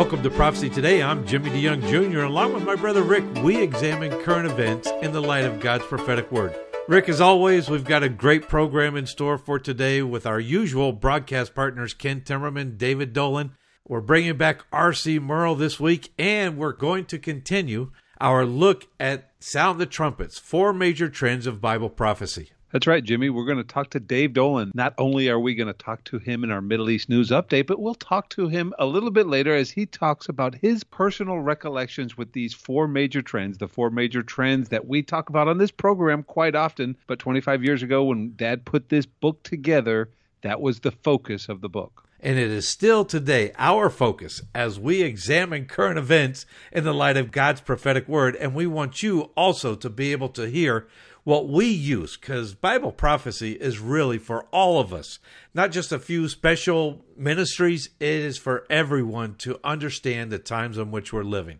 Welcome to Prophecy Today. I'm Jimmy DeYoung Jr. Along with my brother Rick, we examine current events in the light of God's prophetic word. Rick, as always, we've got a great program in store for today with our usual broadcast partners, Ken Timmerman, David Dolan. We're bringing back R.C. Murro this week, and we're going to continue our look at Sound the Trumpets, four major trends of Bible prophecy. That's right, Jimmy. We're going to talk to Dave Dolan. Not only are we going to talk to him in our Middle East News Update, but we'll talk to him a little bit later as he talks about his personal recollections with these four major trends, the four major trends that we talk about on this program quite often. But 25 years ago, when Dad put this book together, that was the focus of the book. And it is still today our focus as we examine current events in the light of God's prophetic word. And we want you also to be able to hear what we use, because Bible prophecy is really for all of us, not just a few special ministries. It is for everyone to understand the times in which we're living.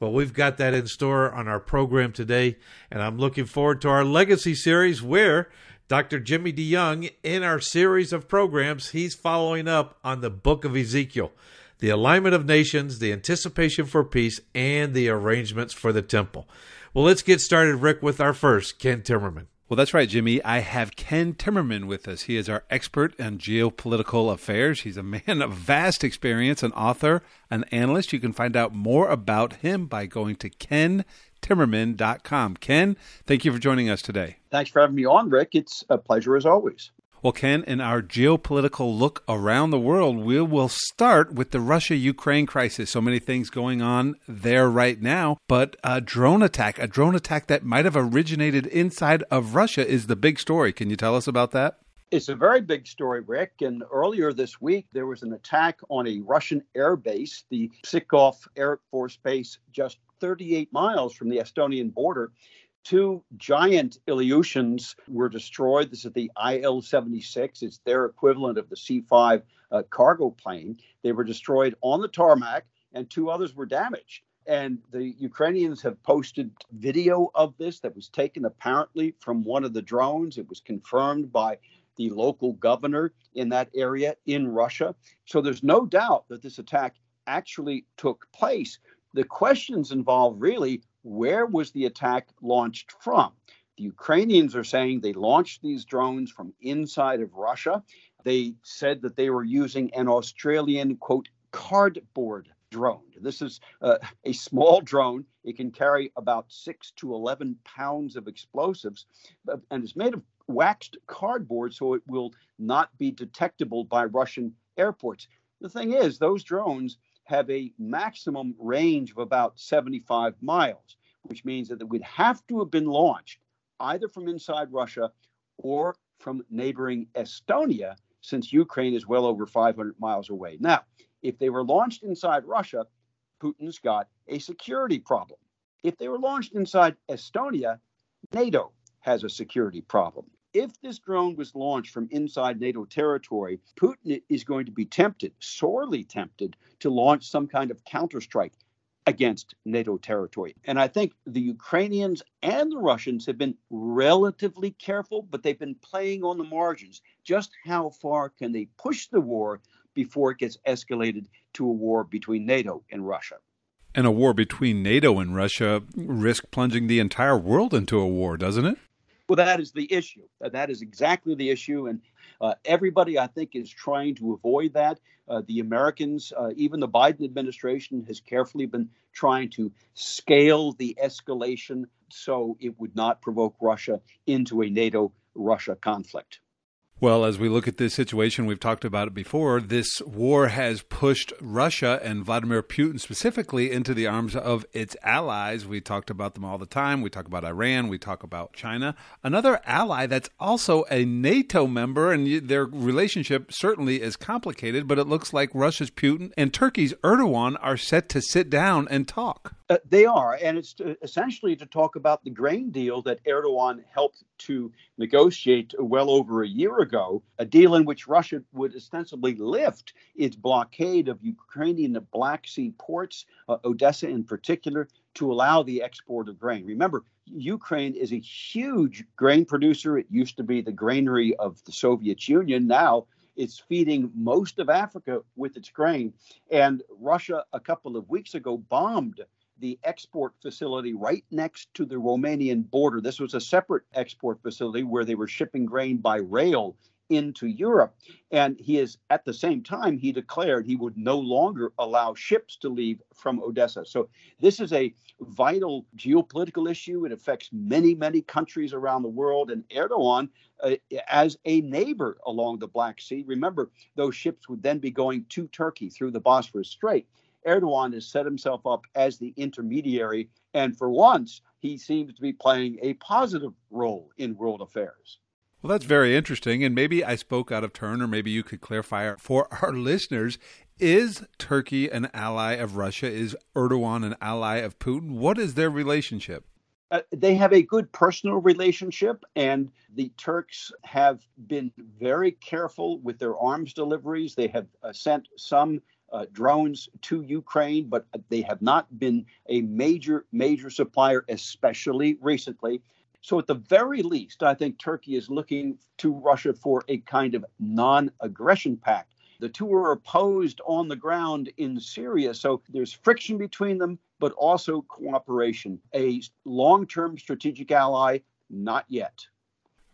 Well, we've got that in store on our program today, and I'm looking forward to our Legacy series where Dr. Jimmy DeYoung, in our series of programs, he's following up on the book of Ezekiel, the alignment of nations, the anticipation for peace, and the arrangements for the temple. Well, let's get started, Rick, with our first, Ken Timmerman. Well, that's right, Jimmy. I have Ken Timmerman with us. He is our expert on geopolitical affairs. He's a man of vast experience, an author, an analyst. You can find out more about him by going to kentimmerman.com. Ken, thank you for joining us today. Thanks for having me on, Rick. It's a pleasure as always. Well, Ken, in our geopolitical look around the world, we will start with the Russia-Ukraine crisis. So many things going on there right now, but a drone attack that might have originated inside of Russia is the big story. Can you tell us about that? It's a very big story, Rick. And earlier this week, there was an attack on a Russian airbase, the Pskov Air Force Base, just 38 miles from the Estonian border. Two giant Ilyushans were destroyed. This is the IL-76. It's their equivalent of the C-5 cargo plane. They were destroyed on the tarmac, and two others were damaged. And the Ukrainians have posted video of this that was taken apparently from one of the drones. It was confirmed by the local governor in that area in Russia. So there's no doubt that this attack actually took place. The questions involve really, where was the attack launched from? The Ukrainians are saying they launched these drones from inside of Russia. They said that they were using an Australian, quote, cardboard drone. This is a small drone. It can carry about 6 to 11 pounds of explosives, and it's made of waxed cardboard, so it will not be detectable by Russian airports. The thing is, those drones have a maximum range of about 75 miles, which means that it would have to have been launched either from inside Russia or from neighboring Estonia, since Ukraine is well over 500 miles away. Now, if they were launched inside Russia, Putin's got a security problem. If they were launched inside Estonia, NATO has a security problem. If this drone was launched from inside NATO territory, Putin is going to be tempted, sorely tempted, to launch some kind of counterstrike against NATO territory. And I think the Ukrainians and the Russians have been relatively careful, but they've been playing on the margins. Just how far can they push the war before it gets escalated to a war between NATO and Russia? And a war between NATO and Russia risks plunging the entire world into a war, doesn't it? Well, that is the issue. That is exactly the issue. And everybody, I think, is trying to avoid that. The Americans, even the Biden administration, has carefully been trying to scale the escalation so it would not provoke Russia into a NATO-Russia conflict. Well, as we look at this situation, we've talked about it before. This war has pushed Russia and Vladimir Putin specifically into the arms of its allies. We talked about them all the time. We talk about Iran. We talk about China. Another ally that's also a NATO member, and their relationship certainly is complicated, but it looks like Russia's Putin and Turkey's Erdogan are set to sit down and talk. They are, and it's essentially to talk about the grain deal that Erdogan helped to negotiate well over a year ago, a deal in which Russia would ostensibly lift its blockade of Ukrainian Black Sea ports, Odessa in particular, to allow the export of grain. Remember, Ukraine is a huge grain producer. It used to be the granary of the Soviet Union. Now It's feeding most of Africa with its grain. And Russia, a couple of weeks ago, bombed the export facility right next to the Romanian border. This was a separate export facility where they were shipping grain by rail into Europe. And he is, at the same time, he declared he would no longer allow ships to leave from Odessa. So this is a vital geopolitical issue. It affects many, many countries around the world. And Erdogan, as a neighbor along the Black Sea, remember, those ships would then be going to Turkey through the Bosphorus Strait. Erdogan has set himself up as the intermediary. And for once, he seems to be playing a positive role in world affairs. Well, that's very interesting, and maybe I spoke out of turn, or maybe you could clarify for our listeners. Is Turkey an ally of Russia? Is Erdogan an ally of Putin? What is their relationship? They have a good personal relationship, and the Turks have been very careful with their arms deliveries. They have sent some drones to Ukraine, but they have not been a major, major supplier, especially recently. So at the very least, I think Turkey is looking to Russia for a kind of non-aggression pact. The two are opposed on the ground in Syria, so there's friction between them, but also cooperation. A long-term strategic ally, not yet.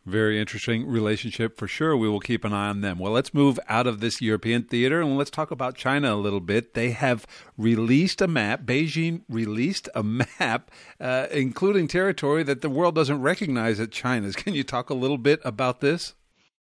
Very interesting relationship for sure. We will keep an eye on them. Well, let's move out of this European theater and let's talk about China a little bit. They have released a map. Beijing released a map, including territory that the world doesn't recognize as China's. Can you talk a little bit about this?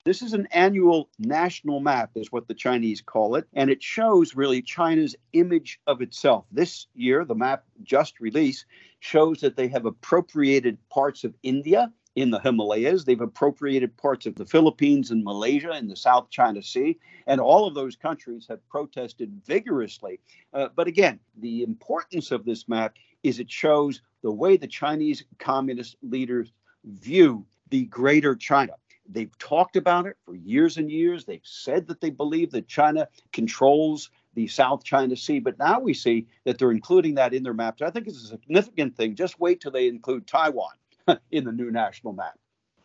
This is an annual national map, is what the Chinese call it, and it shows really China's image of itself. This year, the map just released shows that they have appropriated parts of India in the Himalayas. They've appropriated parts of the Philippines and Malaysia in the South China Sea, and all of those countries have protested vigorously. But again, the importance of this map is it shows the way the Chinese communist leaders view the greater China. They've talked about it for years and years. They've said that they believe that China controls the South China Sea, but now we see that they're including that in their maps. I think it's a significant thing. Just wait till they include Taiwan in the new national map.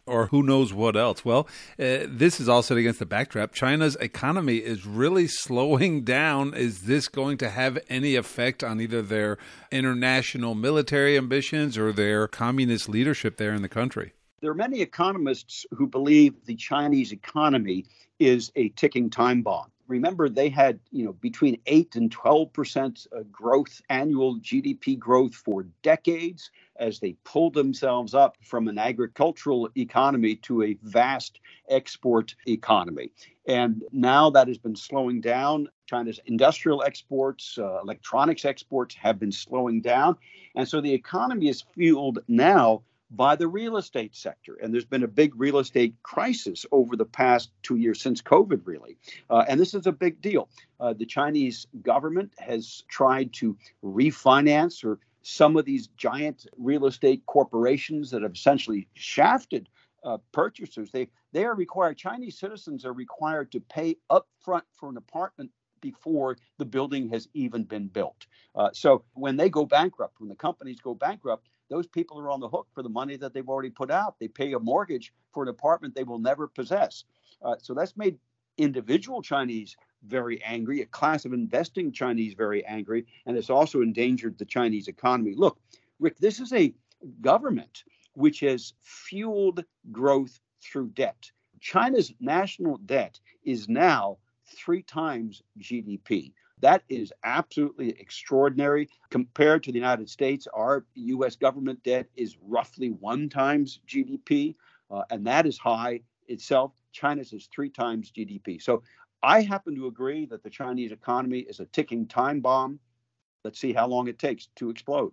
Or who knows what else. Well, this is all set against the backdrop. China's economy is really slowing down. Is this going to have any effect on either their international military ambitions or their communist leadership there in the country? There are many economists who believe the Chinese economy is a ticking time bomb. Remember, they had, between 8% and 12% growth, annual GDP growth for decades as they pulled themselves up from an agricultural economy to a vast export economy. And now that has been slowing down. China's industrial exports, electronics exports have been slowing down. And so the economy is fueled now by the real estate sector. And there's been a big real estate crisis over the past 2 years since COVID, really. And this is a big deal. The Chinese government has tried to refinance or some of these giant real estate corporations that have essentially shafted purchasers. They are required, Chinese citizens are required to pay upfront for an apartment before the building has even been built. So when they go bankrupt, when the companies go bankrupt, those people are on the hook for the money that they've already put out. They pay a mortgage for an apartment they will never possess. So that's made individual Chinese very angry, a class of investing Chinese very angry, and it's also endangered the Chinese economy. Look, Rick, this is a government which has fueled growth through debt. China's national debt is now 3 times GDP. That is absolutely extraordinary. Compared to the United States, our U.S. government debt is roughly 1 times GDP, and that is high itself. China's is 3 times GDP. So I happen to agree that the Chinese economy is a ticking time bomb. Let's see how long it takes to explode.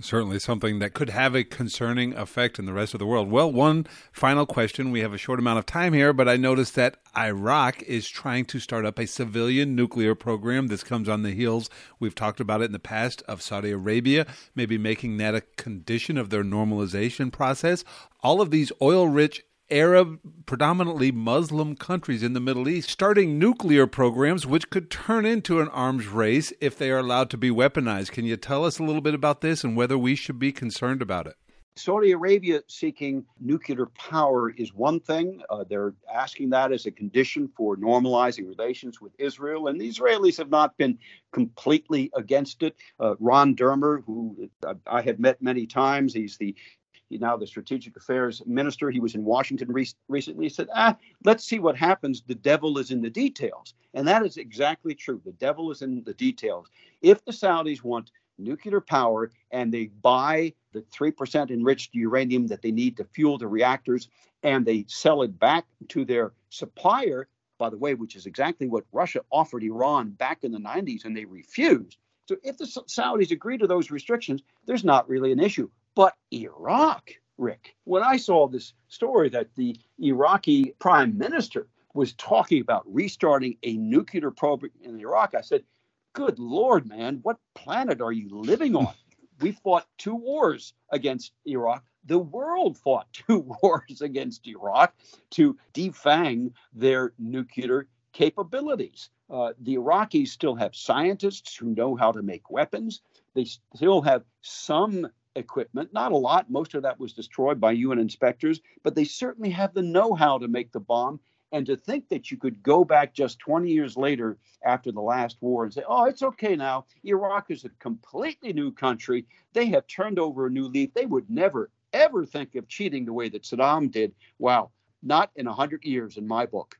Certainly something that could have a concerning effect in the rest of the world. Well, one final question. We have a short amount of time here, but I noticed that Iraq is trying to start up a civilian nuclear program. This comes on the heels, we've talked about it in the past, of Saudi Arabia, maybe making that a condition of their normalization process. All of these oil-rich Arab, predominantly Muslim countries in the Middle East starting nuclear programs which could turn into an arms race if they are allowed to be weaponized. Can you tell us a little bit about this and whether we should be concerned about it? Saudi Arabia seeking nuclear power is one thing. They're asking that as a condition for normalizing relations with Israel. And the Israelis have not been completely against it. Ron Dermer, who I have met many times, he's now the Strategic Affairs Minister. He was in Washington recently. He said, let's see what happens. The devil is in the details. And that is exactly true. The devil is in the details. If the Saudis want nuclear power and they buy the 3% enriched uranium that they need to fuel the reactors and they sell it back to their supplier, by the way, which is exactly what Russia offered Iran back in the 90s and they refused. So if the Saudis agree to those restrictions, there's not really an issue. But Iraq, Rick, when I saw this story that the Iraqi prime minister was talking about restarting a nuclear program in Iraq, I said, good Lord, man, what planet are you living on? We fought two wars against Iraq. The world fought two wars against Iraq to defang their nuclear capabilities. The Iraqis still have scientists who know how to make weapons. They still have some equipment, not a lot. Most of that was destroyed by UN inspectors, but they certainly have the know-how to make the bomb. And to think that you could go back just 20 years later after the last war and say, oh, it's okay now. Iraq is a completely new country. They have turned over a new leaf. They would never, ever think of cheating the way that Saddam did. Wow, not in 100 years in my book.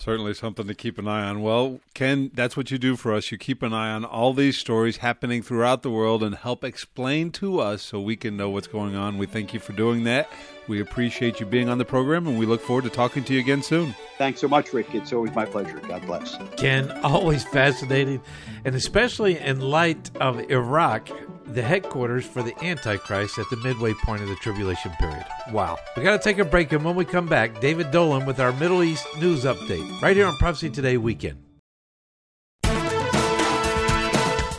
Certainly something to keep an eye on. Well, Ken, that's what you do for us. You keep an eye on all these stories happening throughout the world and help explain to us so we can know what's going on. We thank you for doing that. We appreciate you being on the program, and we look forward to talking to you again soon. Thanks so much, Rick. It's always my pleasure. God bless. Ken, always fascinating, and especially in light of Iraq, the headquarters for the Antichrist at the midway point of the tribulation period. Wow. We got to take a break, and when we come back, David Dolan with our Middle East news update right here on Prophecy Today Weekend.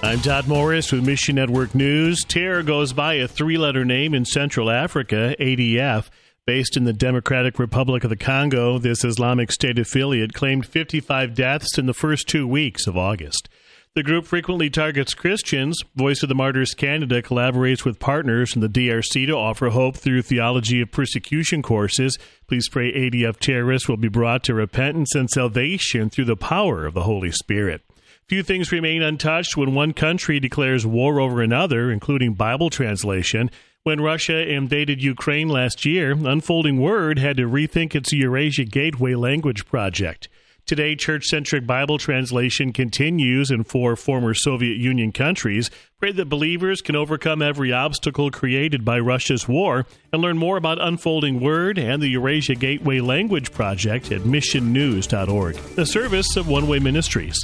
I'm Todd Morris with Mission Network News. Terror goes by a three-letter name in Central Africa, ADF. Based in the Democratic Republic of the Congo, this Islamic State affiliate claimed 55 deaths in the first 2 weeks of August. The group frequently targets Christians. Voice of the Martyrs Canada collaborates with partners in the DRC to offer hope through Theology of Persecution courses. Please pray ADF terrorists will be brought to repentance and salvation through the power of the Holy Spirit. Few things remain untouched when one country declares war over another, including Bible translation. When Russia invaded Ukraine last year, Unfolding Word had to rethink its Eurasia Gateway language project. Today, church-centric Bible translation continues in 4 former Soviet Union countries. Pray that believers can overcome every obstacle created by Russia's war and learn more about Unfolding Word and the Eurasia Gateway Language Project at missionnews.org, the service of One Way Ministries.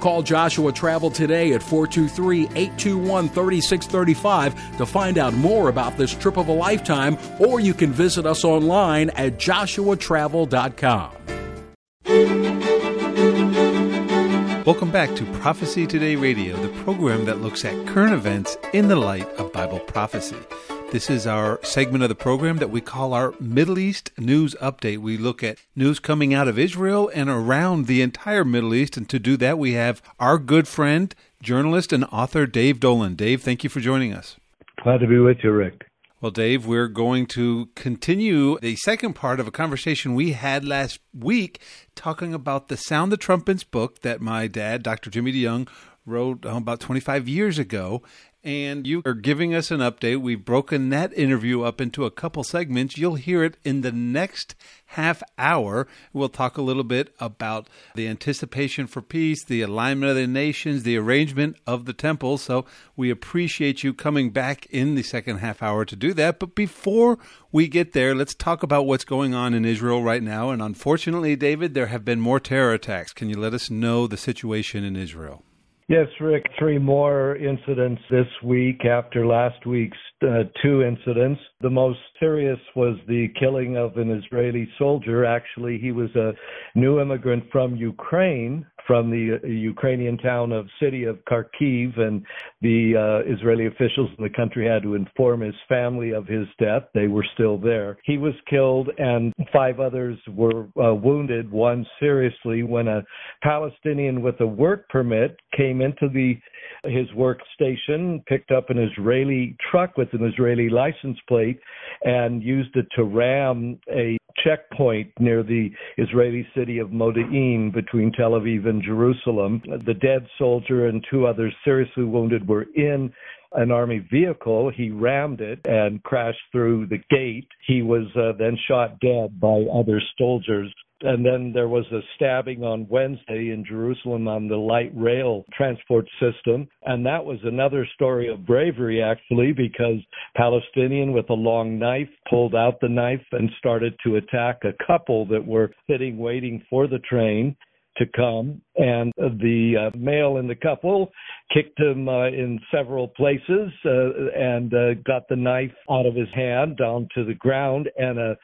Call Joshua Travel today at 423-821-3635 to find out more about this trip of a lifetime, or you can visit us online at joshuatravel.com. Welcome back to Prophecy Today Radio, the program that looks at current events in the light of Bible prophecy. This is our segment of the program that we call our Middle East News Update. We look at news coming out of Israel and around the entire Middle East. And to do that, we have our good friend, journalist and author, Dave Dolan. Dave, thank you for joining us. Glad to be with you, Rick. Well, Dave, we're going to continue the second part of a conversation we had last week talking about the Sound the Trumpets book that my dad, Dr. Jimmy DeYoung, wrote about 25 years ago. and you are giving us an update. We've broken that interview up into a couple segments. You'll hear it in the next half hour. We'll talk a little bit about the anticipation for peace, the alignment of the nations, the arrangement of the temple. So we appreciate you coming back in the second half hour to do that. But before we get there, let's talk about what's going on in Israel right now. And unfortunately, David, there have been more terror attacks. Can you let us know the situation in Israel? Yes, Rick, 3 more incidents this week after last week's 2 incidents. The most serious was the killing of an Israeli soldier. Actually, he was a new immigrant from Ukraine, from the Ukrainian town of city of Kharkiv, and the Israeli officials in the country had to inform his family of his death. They were still there. He was killed and 5 others were wounded, one seriously, when a Palestinian with a work permit came into his workstation, picked up an Israeli truck with an Israeli license plate, and used it to ram a checkpoint near the Israeli city of Modi'in between Tel Aviv and Jerusalem. The dead soldier and 2 others seriously wounded were in an army vehicle. He rammed it and crashed through the gate. He was then shot dead by other soldiers. And then there was a stabbing on Wednesday in Jerusalem on the light rail transport system. And that was another story of bravery, actually, because Palestinian with a long knife pulled out the knife and started to attack a couple that were sitting waiting for the train to come. And the male in the couple kicked him in several places and got the knife out of his hand down to the ground. And a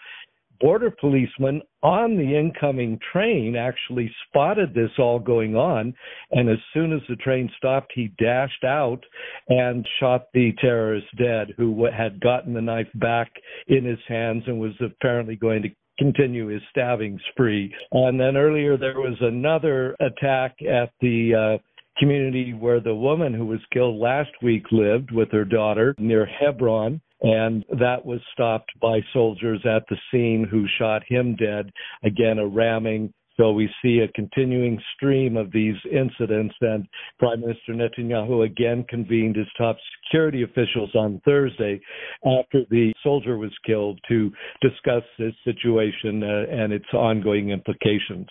border policeman on the incoming train actually spotted this all going on, and as soon as the train stopped, he dashed out and shot the terrorist dead, who had gotten the knife back in his hands and was apparently going to continue his stabbing spree. And then earlier there was another attack at the community where the woman who was killed last week lived with her daughter near Hebron. And that was stopped by soldiers at the scene who shot him dead. Again, a ramming. So we see a continuing stream of these incidents. And Prime Minister Netanyahu again convened his top security officials on Thursday after the soldier was killed to discuss this situation and its ongoing implications.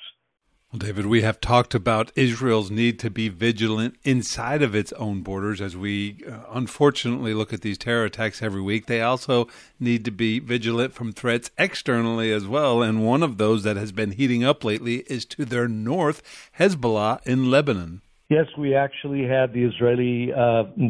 Well, David, we have talked about Israel's need to be vigilant inside of its own borders as we unfortunately look at these terror attacks every week. They also need to be vigilant from threats externally as well, and one of those that has been heating up lately is to their north, Hezbollah in Lebanon. Yes, we actually had the Israeli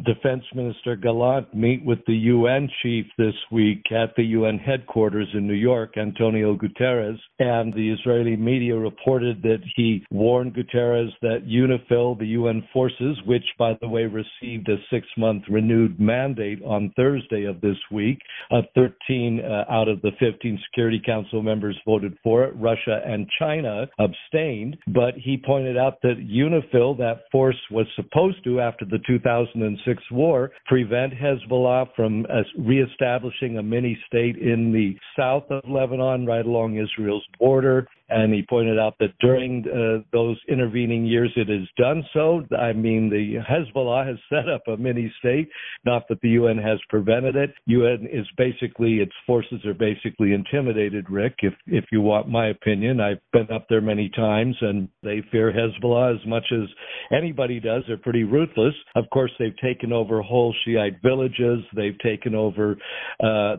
Defense Minister Gallant meet with the UN chief this week at the UN headquarters in New York, Antonio Guterres, and the Israeli media reported that he warned Guterres that UNIFIL, the UN forces, which, by the way, received a 6-month renewed mandate on Thursday of this week, 13 out of the 15 Security Council members voted for it. Russia and China abstained, but he pointed out that UNIFIL, that force, was supposed to, after the 2006 war, prevent Hezbollah from reestablishing a mini-state in the south of Lebanon, right along Israel's border. And he pointed out that during those intervening years, it has done so. I mean, the Hezbollah has set up a mini-state, not that the UN has prevented it. UN is basically, its forces are basically intimidated, Rick, if you want my opinion. I've been up there many times, and they fear Hezbollah as much as anybody does. They're pretty ruthless. Of course, they've taken over whole Shiite villages. They've taken over,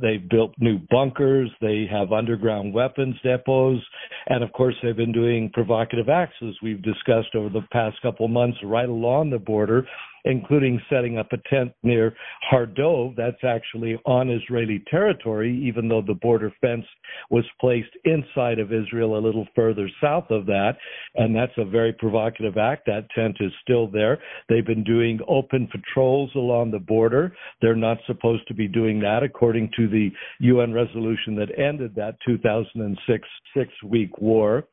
they've built new bunkers. They have underground weapons depots. And of course, they've been doing provocative acts, as we've discussed over the past couple months, right along the border, including setting up a tent near Hardov. That's actually on Israeli territory, even though the border fence was placed inside of Israel a little further south of that. And that's a very provocative act. That tent is still there. They've been doing open patrols along the border. They're not supposed to be doing that, according to the UN resolution that ended that 2006 six-week war.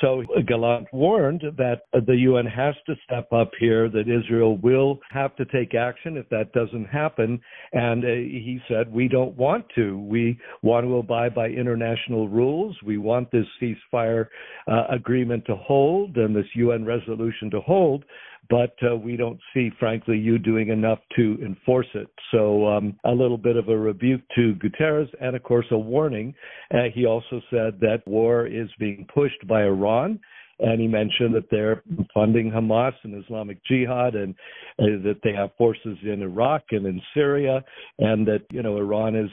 So Gallant warned that the UN has to step up here, that Israel will have to take action if that doesn't happen. And he said, we don't want to. We want to abide by international rules. We want this ceasefire agreement to hold and this UN resolution to hold. but we don't see, frankly, you doing enough to enforce it. So a little bit of a rebuke to Guterres and, of course, a warning. He also said that war is being pushed by Iran. And he mentioned that they're funding Hamas and Islamic Jihad, and that they have forces in Iraq and in Syria, and that, you know, Iran is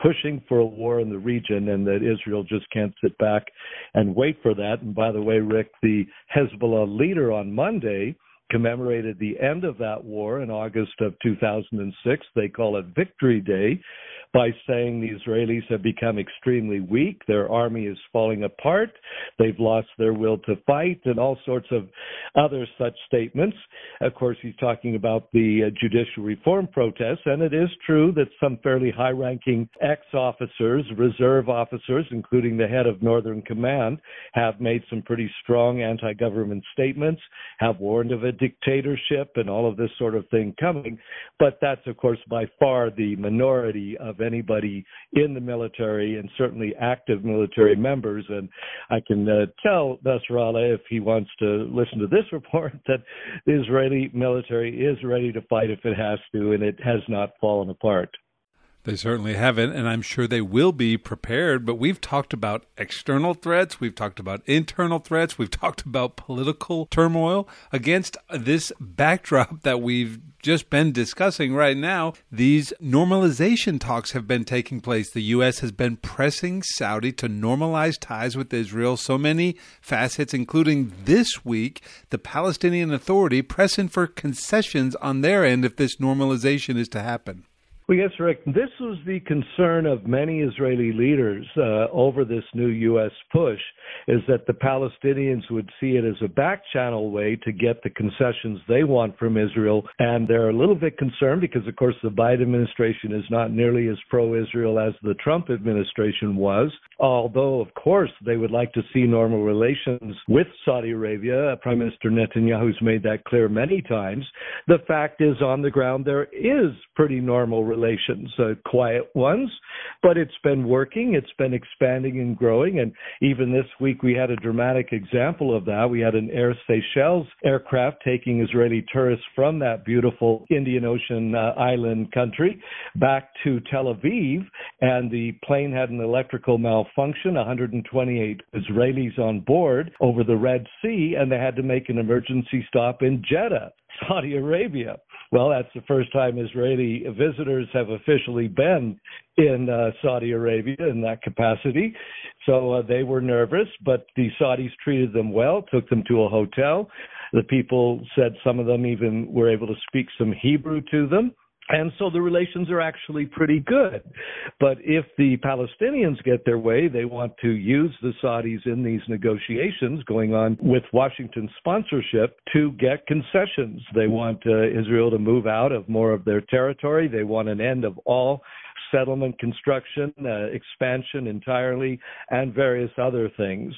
pushing for a war in the region, and that Israel just can't sit back and wait for that. And by the way, Rick, the Hezbollah leader on Monday commemorated the end of that war in August of 2006. They call it Victory Day, by saying the Israelis have become extremely weak, their army is falling apart, they've lost their will to fight, and all sorts of other such statements. Of course, he's talking about the judicial reform protests, and it is true that some fairly high-ranking ex-officers, reserve officers, including the head of Northern Command, have made some pretty strong anti-government statements, have warned of a dictatorship and all of this sort of thing coming, but that's, of course, by far the minority of anybody in the military, and certainly active military members. And I can tell Nasrallah, if he wants to listen to this report, that the Israeli military is ready to fight if it has to, and it has not fallen apart. They certainly haven't, and I'm sure they will be prepared. But we've talked about external threats. We've talked about internal threats. We've talked about political turmoil against this backdrop that we've just been discussing right now. These normalization talks have been taking place. The U.S. has been pressing Saudi to normalize ties with Israel. So many facets, including this week, the Palestinian Authority pressing for concessions on their end if this normalization is to happen. Well, yes, Rick, this was the concern of many Israeli leaders over this new U.S. push, is that the Palestinians would see it as a back-channel way to get the concessions they want from Israel. And they're a little bit concerned because, of course, the Biden administration is not nearly as pro-Israel as the Trump administration was, although, of course, they would like to see normal relations with Saudi Arabia. Prime Minister Netanyahu's made that clear many times. The fact is, on the ground, there is pretty normal relations, quiet ones, but it's been working, it's been expanding and growing, and even this week we had a dramatic example of that. We had an Air Seychelles aircraft taking Israeli tourists from that beautiful Indian Ocean island country back to Tel Aviv, and the plane had an electrical malfunction, 128 Israelis on board over the Red Sea, and they had to make an emergency stop in Jeddah, Saudi Arabia. Well, that's the first time Israeli visitors have officially been in Saudi Arabia in that capacity. So they were nervous, but the Saudis treated them well, took them to a hotel. The people said some of them even were able to speak some Hebrew to them. And so the relations are actually pretty good. But if the Palestinians get their way, they want to use the Saudis in these negotiations going on with Washington sponsorship to get concessions. They want Israel to move out of more of their territory. They want an end of all settlement construction, expansion entirely, and various other things.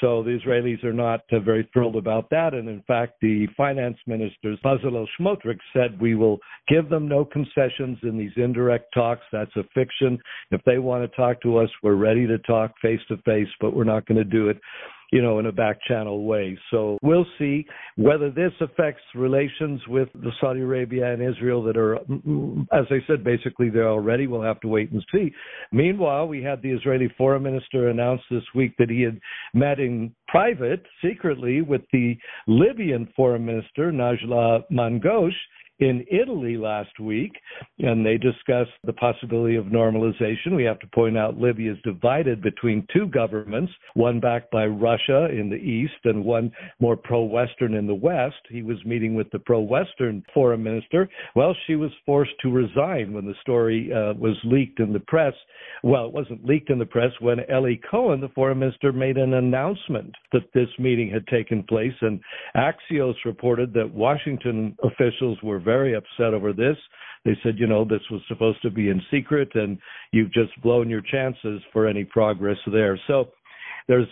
So the Israelis are not very thrilled about that. And in fact, the finance minister, Bezalel Smotrich, said we will give them no concessions in these indirect talks. That's a fiction. If they want to talk to us, we're ready to talk face to face, but we're not going to do it, you know, in a back channel way. So we'll see whether this affects relations with the Saudi Arabia and Israel that are, as I said, basically there already. We'll have to wait and see. Meanwhile, we had the Israeli foreign minister announce this week that he had met in private, secretly, with the Libyan foreign minister, Najla Mangosh, in Italy last week, and they discussed the possibility of normalization. We have to point out Libya is divided between two governments, one backed by Russia in the east and one more pro-Western in the west. He was meeting with the pro-Western foreign minister. Well, she was forced to resign when the story was leaked in the press. Well, it wasn't leaked in the press when Eli Cohen, the foreign minister, made an announcement that this meeting had taken place, and Axios reported that Washington officials were very upset over this. They said, you know, this was supposed to be in secret, and you've just blown your chances for any progress there. So there's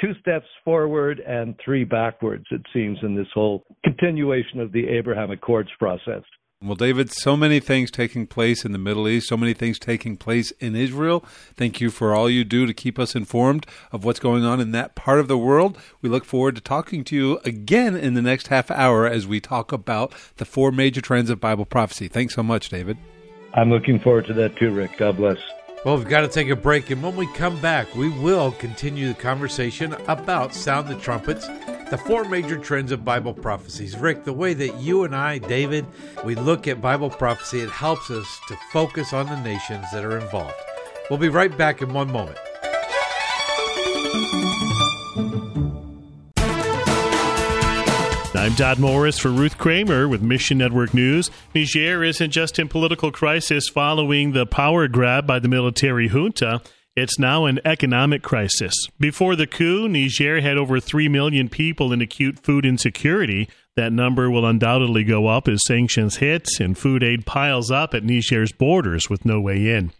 two steps forward and three backwards, it seems, in this whole continuation of the Abraham Accords process. Well, David, so many things taking place in the Middle East, so many things taking place in Israel. Thank you for all you do to keep us informed of what's going on in that part of the world. We look forward to talking to you again in the next half hour as we talk about the four major trends of Bible prophecy. Thanks so much, David. I'm looking forward to that too, Rick. God bless. Well, we've got to take a break, and when we come back, we will continue the conversation about Sound the Trumpets, the four major trends of Bible prophecies. Rick, the way that you and I, David, we look at Bible prophecy, it helps us to focus on the nations that are involved. We'll be right back in one moment. I'm Todd Morris for Ruth Kramer with Mission Network News. Niger isn't just in political crisis following the power grab by the military junta. It's now an economic crisis. Before the coup, Niger had over 3 million people in acute food insecurity. That number will undoubtedly go up as sanctions hit and food aid piles up at Niger's borders with no way in.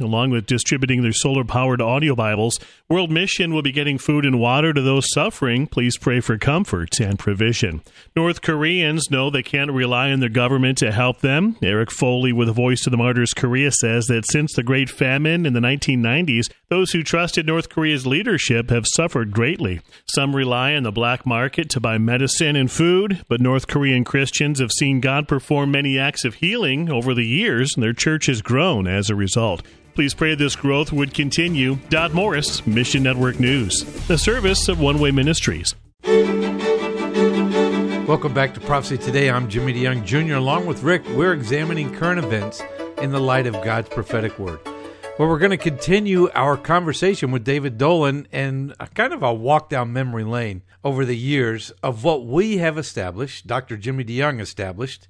Along with distributing their solar-powered audio Bibles, World Mission will be getting food and water to those suffering. Please pray for comfort and provision. North Koreans know they can't rely on their government to help them. Eric Foley with Voice of the Martyrs Korea says that since the Great Famine in the 1990s, those who trusted North Korea's leadership have suffered greatly. Some rely on the black market to buy medicine and food, but North Korean Christians have seen God perform many acts of healing over the years, and their church has grown as a result. Please pray this growth would continue. Dodd Morris, Mission Network News, the service of One Way Ministries. Welcome back to Prophecy Today. I'm Jimmy DeYoung Jr. Along with Rick, we're examining current events in the light of God's prophetic word. Well, we're going to continue our conversation with David Dolan and kind of a walk down memory lane over the years of what we have established, Dr. Jimmy DeYoung established,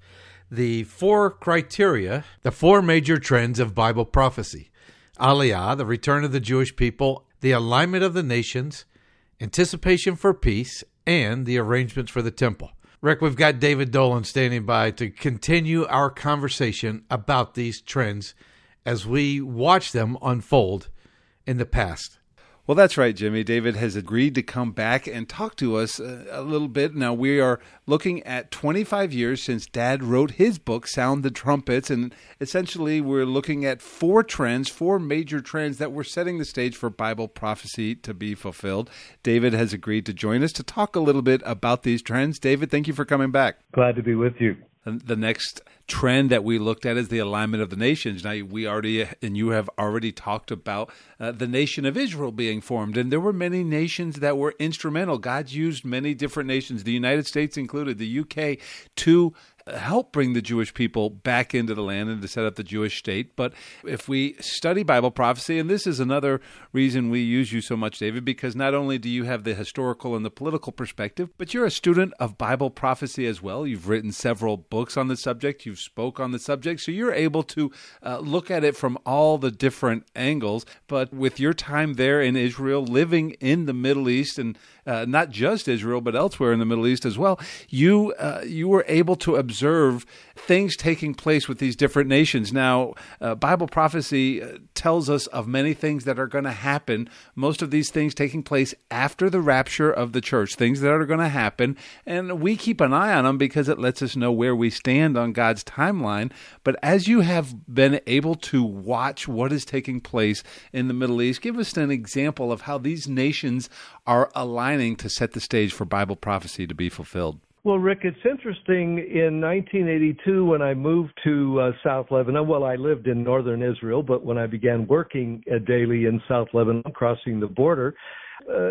the four criteria, the four major trends of Bible prophecy. Aliyah, the return of the Jewish people, the alignment of the nations, anticipation for peace, and the arrangements for the temple. Rick, we've got David Dolan standing by to continue our conversation about these trends as we watch them unfold in the past. Well, that's right, Jimmy. David has agreed to come back and talk to us a little bit. Now, we are looking at 25 years since Dad wrote his book, Sound the Trumpets, and essentially we're looking at four trends, four major trends that were setting the stage for Bible prophecy to be fulfilled. David has agreed to join us to talk a little bit about these trends. David, thank you for coming back. Glad to be with you. The next trend that we looked at is the alignment of the nations. Now, we already, and you have already talked about the nation of Israel being formed, and there were many nations that were instrumental. God used many different nations, the United States included, the UK, to help bring the Jewish people back into the land and to set up the Jewish state. But if we study Bible prophecy, and this is another reason we use you so much, David, because not only do you have the historical and the political perspective, but you're a student of Bible prophecy as well. You've written several books on the subject. You've spoke on the subject. So you're able to look at it from all the different angles. But with your time there in Israel, living in the Middle East, and not just Israel, but elsewhere in the Middle East as well, you were able to observe things taking place with these different nations. Now, Bible prophecy tells us of many things that are going to happen, most of these things taking place after the rapture of the church, things that are going to happen, and we keep an eye on them because it lets us know where we stand on God's timeline. But as you have been able to watch what is taking place in the Middle East, give us an example of how these nations are aligning to set the stage for Bible prophecy to be fulfilled. Well, Rick, it's interesting. In 1982, when I moved to South Lebanon, well, I lived in northern Israel, but when I began working daily in South Lebanon, crossing the border,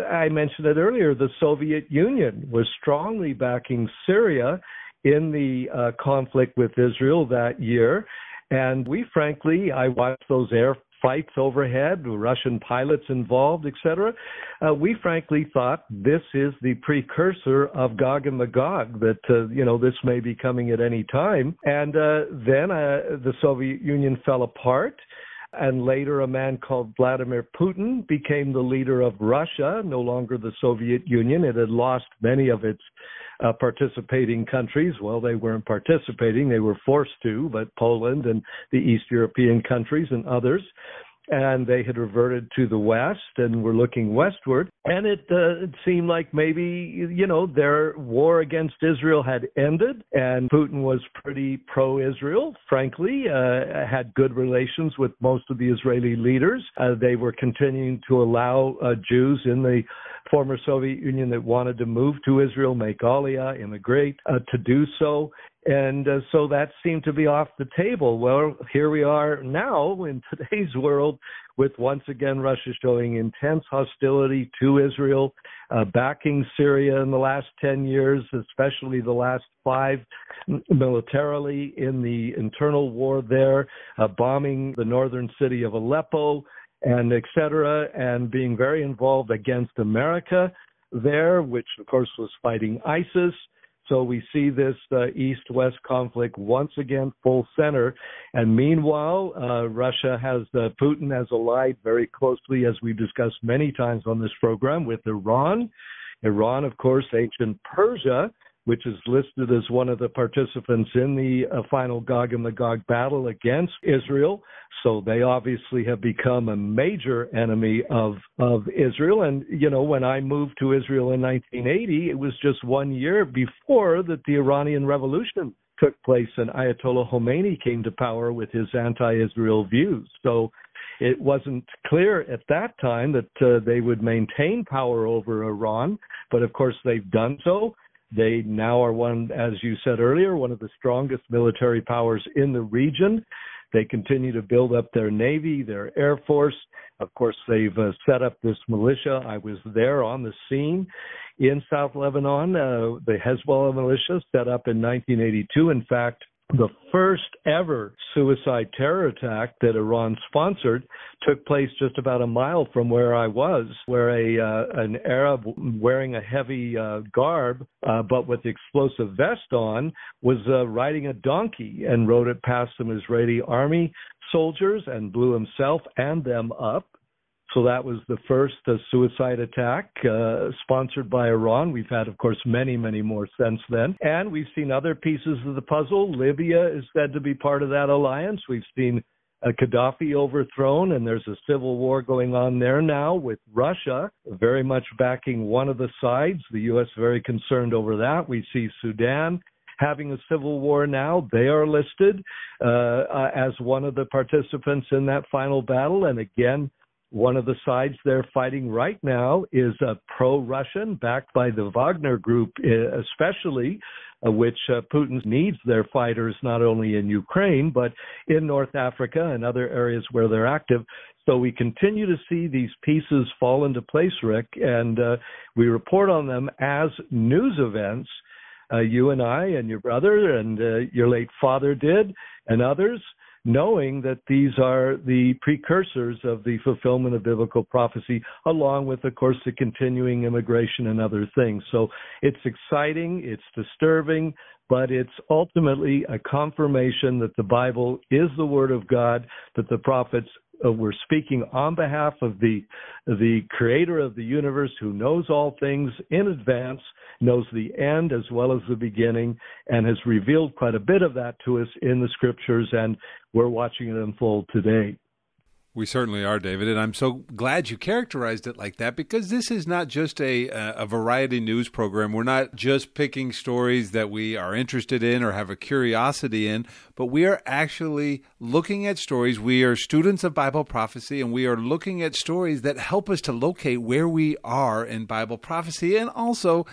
I mentioned it earlier, the Soviet Union was strongly backing Syria in the conflict with Israel that year. And we, frankly, I watched those air fights overhead, Russian pilots involved, etc. We frankly thought this is the precursor of Gog and Magog, that, this may be coming at any time. And then the Soviet Union fell apart. And later, a man called Vladimir Putin became the leader of Russia, no longer the Soviet Union. It had lost many of its participating countries. Well, they weren't participating. They were forced to, but Poland and the East European countries and others. and they had reverted to the West and were looking westward. And it seemed like maybe, you know, their war against Israel had ended, and Putin was pretty pro-Israel, frankly, had good relations with most of the Israeli leaders. They were continuing to allow Jews in the former Soviet Union that wanted to move to Israel, make Aliyah, immigrate, to do so. And so that seemed to be off the table. Well, here we are now in today's world with once again Russia showing intense hostility to Israel, backing Syria in the last 10 years, especially the last 5 militarily in the internal war there, bombing the northern city of Aleppo and et cetera, and being very involved against America there, which of course was fighting ISIS. So we see this East-West conflict once again full center. And meanwhile, Russia has Putin has allied very closely, as we've discussed many times on this program, with Iran. Iran, of course, ancient Persia, which is listed as one of the participants in the final Gog and Magog battle against Israel. So they obviously have become a major enemy of Israel. And, you know, when I moved to Israel in 1980, it was just 1 year before that the Iranian Revolution took place and Ayatollah Khomeini came to power with his anti-Israel views. So it wasn't clear at that time that they would maintain power over Iran, but of course they've done so. They now are one, as you said earlier, one of the strongest military powers in the region. They continue to build up their Navy, their Air Force. Of course, they've set up this militia. I was there on the scene in South Lebanon, the Hezbollah militia set up in 1982. In fact, the first ever suicide terror attack that Iran sponsored took place just about a mile from where I was, where an Arab wearing a heavy garb, but with explosive vest on, was riding a donkey and rode it past some Israeli army soldiers and blew himself and them up. So that was the first suicide attack sponsored by Iran. We've had, of course, many, many more since then. And we've seen other pieces of the puzzle. Libya is said to be part of that alliance. We've seen Gaddafi overthrown, and there's a civil war going on there now with Russia very much backing one of the sides. The U.S. very concerned over that. We see Sudan having a civil war now. They are listed as one of the participants in that final battle. And again, one of the sides they're fighting right now is pro-Russian, backed by the Wagner Group especially, which Putin needs their fighters not only in Ukraine, but in North Africa and other areas where they're active. So we continue to see these pieces fall into place, Rick, and we report on them as news events. You and I and your brother and your late father did, and others, knowing that these are the precursors of the fulfillment of biblical prophecy, along with, of course, the continuing immigration and other things. So it's exciting, it's disturbing, but it's ultimately a confirmation that the Bible is the Word of God, that the prophets were speaking on behalf of the Creator of the universe, who knows all things in advance, knows the end as well as the beginning, and has revealed quite a bit of that to us in the Scriptures, and we're watching it unfold today. We certainly are, David, and I'm so glad you characterized it like that, because this is not just a variety news program. We're not just picking stories that we are interested in or have a curiosity in, but we are actually looking at stories. We are students of Bible prophecy, and we are looking at stories that help us to locate where we are in Bible prophecy. And also,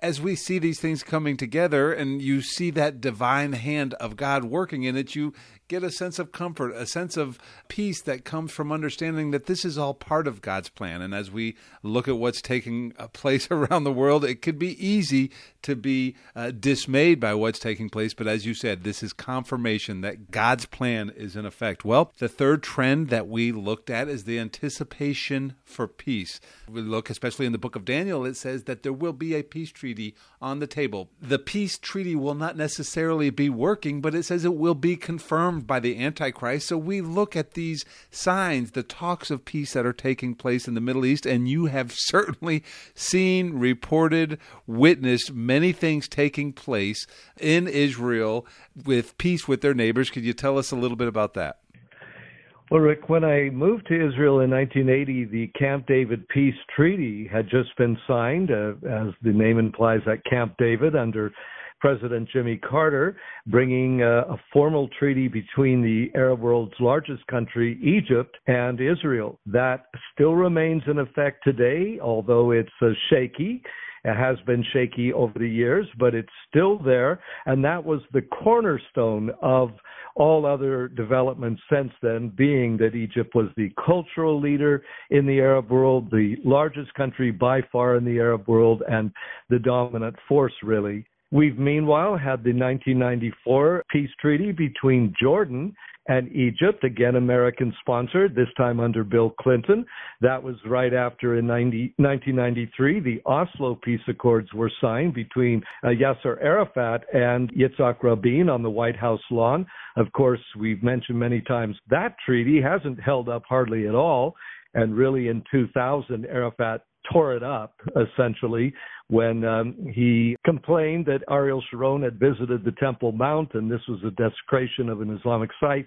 as we see these things coming together and you see that divine hand of God working in it, you get a sense of comfort, a sense of peace that comes from understanding that this is all part of God's plan. And as we look at what's taking place around the world, it could be easy to be dismayed by what's taking place. But as you said, this is confirmation that God's plan is in effect. Well, the third trend that we looked at is the anticipation for peace. We look, especially in the book of Daniel, it says that there will be a peace treaty on the table. The peace treaty will not necessarily be working, but it says it will be confirmed by the Antichrist. So we look at these signs, the talks of peace that are taking place in the Middle East, and you have certainly seen, reported, witnessed many things taking place in Israel with peace with their neighbors. Could you tell us a little bit about that? Well, Rick, when I moved to Israel in 1980, the Camp David Peace Treaty had just been signed, as the name implies, at Camp David under President Jimmy Carter, bringing a formal treaty between the Arab world's largest country, Egypt, and Israel. That still remains in effect today, although it's shaky. It has been shaky over the years, but it's still there. And that was the cornerstone of all other developments since then, being that Egypt was the cultural leader in the Arab world, the largest country by far in the Arab world, and the dominant force, really. We've meanwhile had the 1994 peace treaty between Jordan and Egypt, again American-sponsored, this time under Bill Clinton. That was right after, in 1993, the Oslo Peace Accords were signed between Yasser Arafat and Yitzhak Rabin on the White House lawn. Of course, we've mentioned many times that treaty hasn't held up hardly at all, and really in 2000, Arafat tore it up, essentially, when he complained that Ariel Sharon had visited the Temple Mount, and this was a desecration of an Islamic site,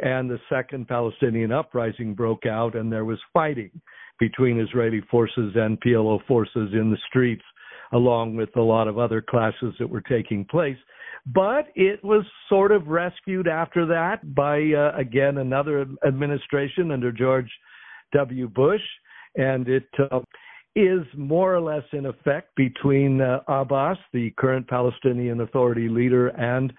and the second Palestinian uprising broke out, and there was fighting between Israeli forces and PLO forces in the streets, along with a lot of other clashes that were taking place. But it was sort of rescued after that by, again, another administration under George W. Bush, and it is more or less in effect between Abbas, the current Palestinian Authority leader, and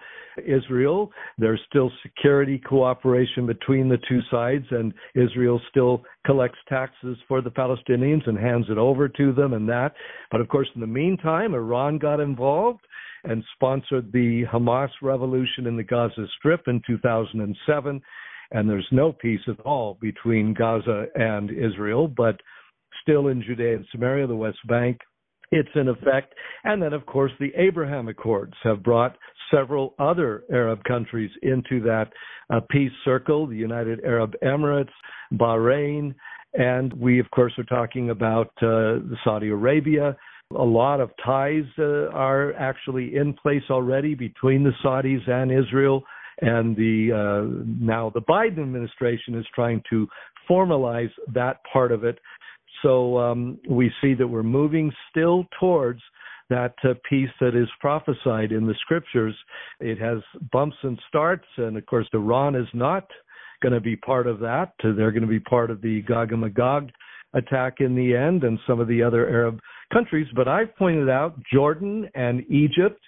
Israel. There's still security cooperation between the two sides, and Israel still collects taxes for the Palestinians and hands it over to them and that. But of course, in the meantime, Iran got involved and sponsored the Hamas revolution in the Gaza Strip in 2007. And there's no peace at all between Gaza and Israel, but still in Judea and Samaria, the West Bank, it's in effect. And then, of course, the Abraham Accords have brought several other Arab countries into that peace circle, the United Arab Emirates, Bahrain, and we, of course, are talking about Saudi Arabia. A lot of ties are actually in place already between the Saudis and Israel. And now the Biden administration is trying to formalize that part of it. So we see that we're moving still towards that peace that is prophesied in the scriptures. It has bumps and starts. And of course, Iran is not going to be part of that. They're going to be part of the Gog and Magog attack in the end, and some of the other Arab countries. But I've pointed out Jordan and Egypt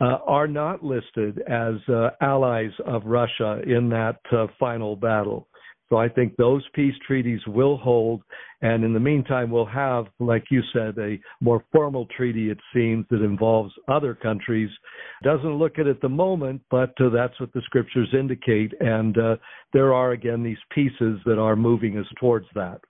are not listed as allies of Russia in that final battle. So I think those peace treaties will hold. And in the meantime, we'll have, like you said, a more formal treaty, it seems, that involves other countries. Doesn't look at it at the moment, but that's what the scriptures indicate. And there are, again, these pieces that are moving us towards that.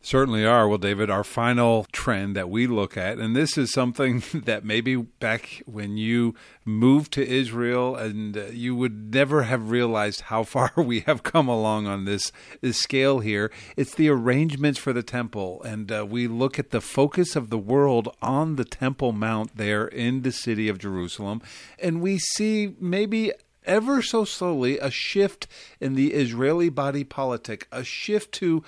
Certainly are. Well, David, our final trend that we look at, and this is something that maybe back when you moved to Israel and you would never have realized how far we have come along on this scale here, it's the arrangements for the temple. And we look at the focus of the world on the Temple Mount there in the city of Jerusalem, and we see maybe ever so slowly a shift in the Israeli body politic, a shift to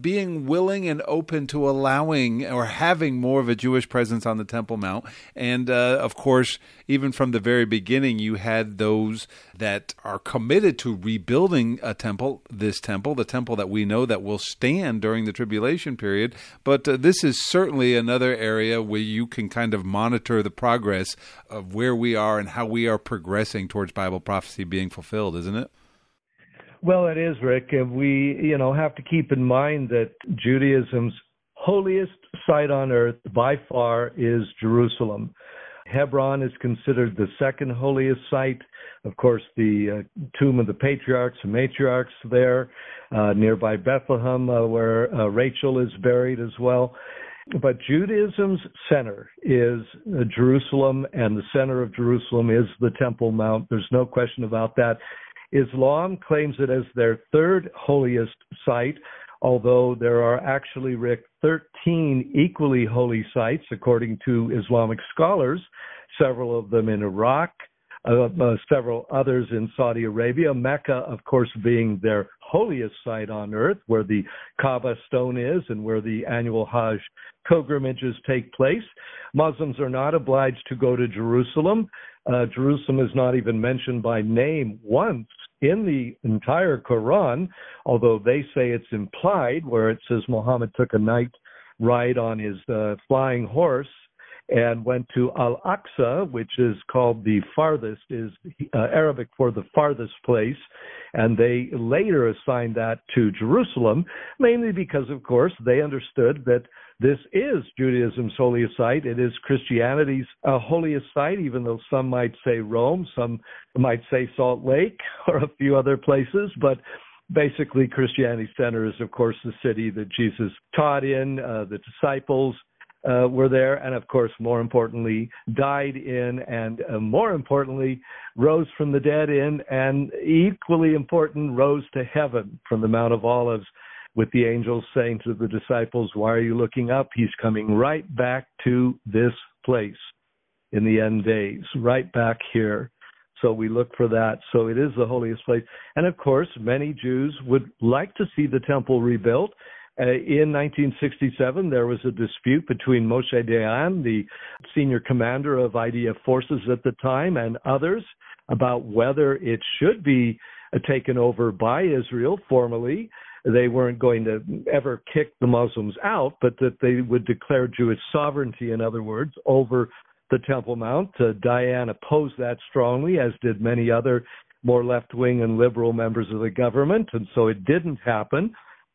being willing and open to allowing or having more of a Jewish presence on the Temple Mount. And, of course, even from the very beginning, you had those that are committed to rebuilding a temple, this temple, the temple that we know that will stand during the tribulation period. But this is certainly another area where you can kind of monitor the progress of where we are and how we are progressing towards Bible prophecy being fulfilled, isn't it? Well, it is, Rick. We, have to keep in mind that Judaism's holiest site on earth by far is Jerusalem. Hebron is considered the second holiest site. Of course, the tomb of the patriarchs and matriarchs there, nearby Bethlehem, where Rachel is buried as well. But Judaism's center is Jerusalem, and the center of Jerusalem is the Temple Mount. There's no question about that. Islam claims it as their third holiest site, although there are actually, Rick, 13 equally holy sites, according to Islamic scholars, several of them in Iraq, several others in Saudi Arabia, Mecca, of course, being their holiest site on earth, where the Kaaba stone is and where the annual Hajj pilgrimages take place. Muslims are not obliged to go to Jerusalem. Jerusalem is not even mentioned by name once in the entire Quran, although they say it's implied, where it says Muhammad took a night ride on his flying horse and went to Al-Aqsa, which is called the farthest, is Arabic for the farthest place, and they later assigned that to Jerusalem, mainly because, of course, they understood that this is Judaism's holiest site. It is Christianity's holiest site, even though some might say Rome, some might say Salt Lake, or a few other places. But basically, Christianity Center is, of course, the city that Jesus taught in, the disciples were there, and, of course, more importantly, died in, and more importantly, rose from the dead in, and equally important, rose to heaven from the Mount of Olives, with the angels saying to the disciples, "Why are you looking up? He's coming right back to this place in the end days, right back here." So we look for that. So it is the holiest place. And of course, many Jews would like to see the temple rebuilt. In 1967, there was a dispute between Moshe Dayan, the senior commander of IDF forces at the time, and others about whether it should be taken over by Israel formally. They weren't going to ever kick the Muslims out, but that they would declare Jewish sovereignty, in other words, over the Temple Mount. Dayan opposed that strongly, as did many other more left-wing and liberal members of the government, and so it didn't happen.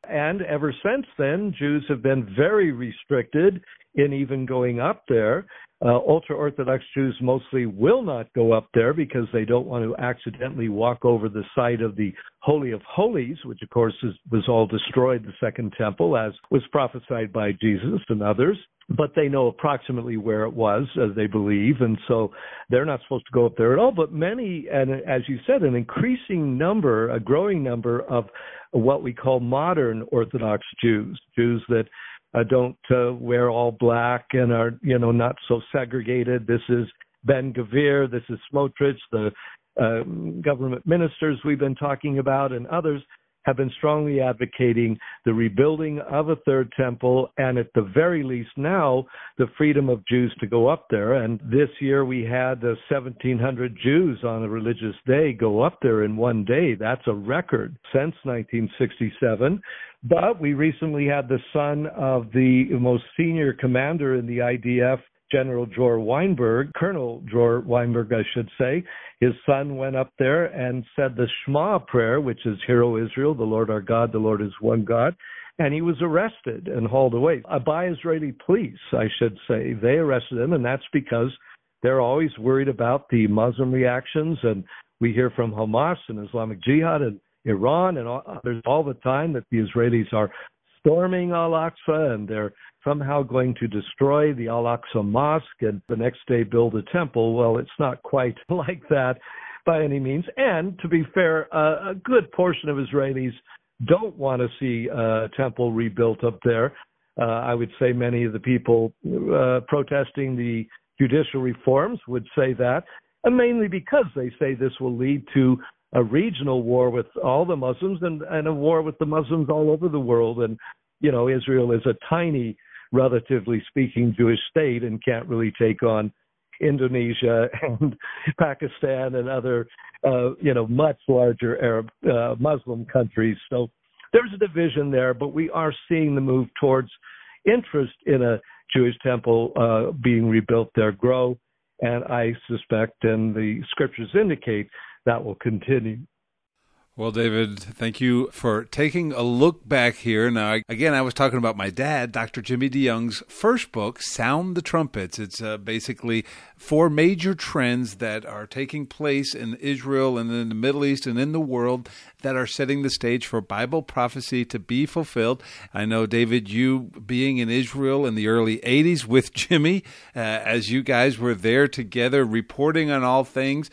And ever since then, Jews have been very restricted in even going up there. Ultra-Orthodox Jews mostly will not go up there because they don't want to accidentally walk over the site of the Holy of Holies, which, of course, was all destroyed, the Second Temple, as was prophesied by Jesus and others. But they know approximately where it was, as they believe, and so they're not supposed to go up there at all. But many, and as you said, an increasing number, a growing number of what we call modern Orthodox Jews, Jews that don't wear all black and are, you know, not so segregated. This is Ben Gvir, this is Smotrich, the government ministers we've been talking about, and others have been strongly advocating the rebuilding of a third temple, and at the very least now, the freedom of Jews to go up there. And this year we had 1,700 Jews on a religious day go up there in one day. That's a record since 1967. But we recently had the son of the most senior commander in the IDF, General Dror Weinberg, Colonel Dror Weinberg, I should say. His son went up there and said the Shema prayer, which is, "Hear, O Israel, the Lord our God, the Lord is one God." And he was arrested and hauled away by Israeli police, I should say. They arrested him, and that's because they're always worried about the Muslim reactions. And we hear from Hamas and Islamic Jihad and Iran and others all the time that the Israelis are storming Al-Aqsa and they're somehow going to destroy the Al-Aqsa Mosque and the next day build a temple. Well, it's not quite like that by any means. And to be fair, a good portion of Israelis don't want to see a temple rebuilt up there. I would say many of the people protesting the judicial reforms would say that, and mainly because they say this will lead to a regional war with all the Muslims and a war with the Muslims all over the world. And, you know, Israel is a tiny, relatively speaking, Jewish state and can't really take on Indonesia and Pakistan and other, you know, much larger Arab Muslim countries. So there's a division there, but we are seeing the move towards interest in a Jewish temple being rebuilt there grow. And I suspect, and the scriptures indicate, that will continue. Well, David, thank you for taking a look back here. Now, again, I was talking about my dad, Dr. Jimmy DeYoung's first book, Sound the Trumpets. It's basically four major trends that are taking place in Israel and in the Middle East and in the world that are setting the stage for Bible prophecy to be fulfilled. I know, David, you being in Israel in the early 80s with Jimmy, as you guys were there together reporting on all things,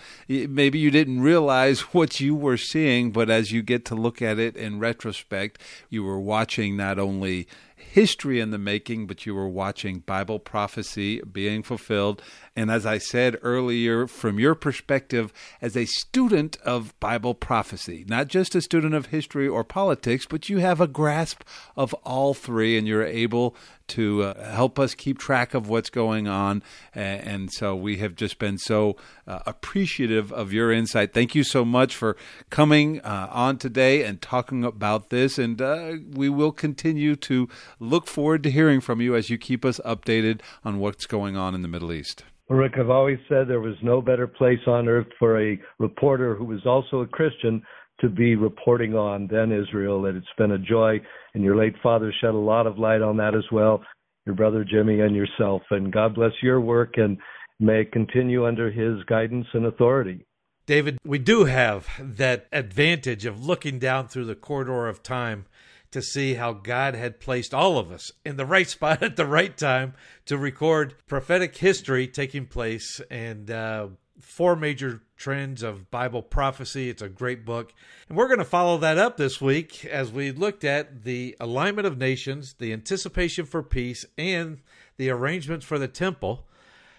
maybe you didn't realize what you were seeing, but as you get to look at it in retrospect, you were watching not only history in the making, but you were watching Bible prophecy being fulfilled. And as I said earlier, from your perspective as a student of Bible prophecy, not just a student of history or politics, but you have a grasp of all three, and you're able to help us keep track of what's going on. And so we have just been so appreciative of your insight. Thank you so much for coming on today and talking about this. And we will continue to look forward to hearing from you as you keep us updated on what's going on in the Middle East. Well, Rick, I've always said there was no better place on earth for a reporter who was also a Christian to be reporting on than Israel, and it's been a joy. And your late father shed a lot of light on that as well, your brother Jimmy and yourself. And God bless your work, and may it continue under his guidance and authority. David, we do have that advantage of looking down through the corridor of time to see how God had placed all of us in the right spot at the right time to record prophetic history taking place, and four major trends of Bible prophecy. It's a great book. And we're going to follow that up this week as we looked at the alignment of nations, the anticipation for peace, and the arrangements for the temple.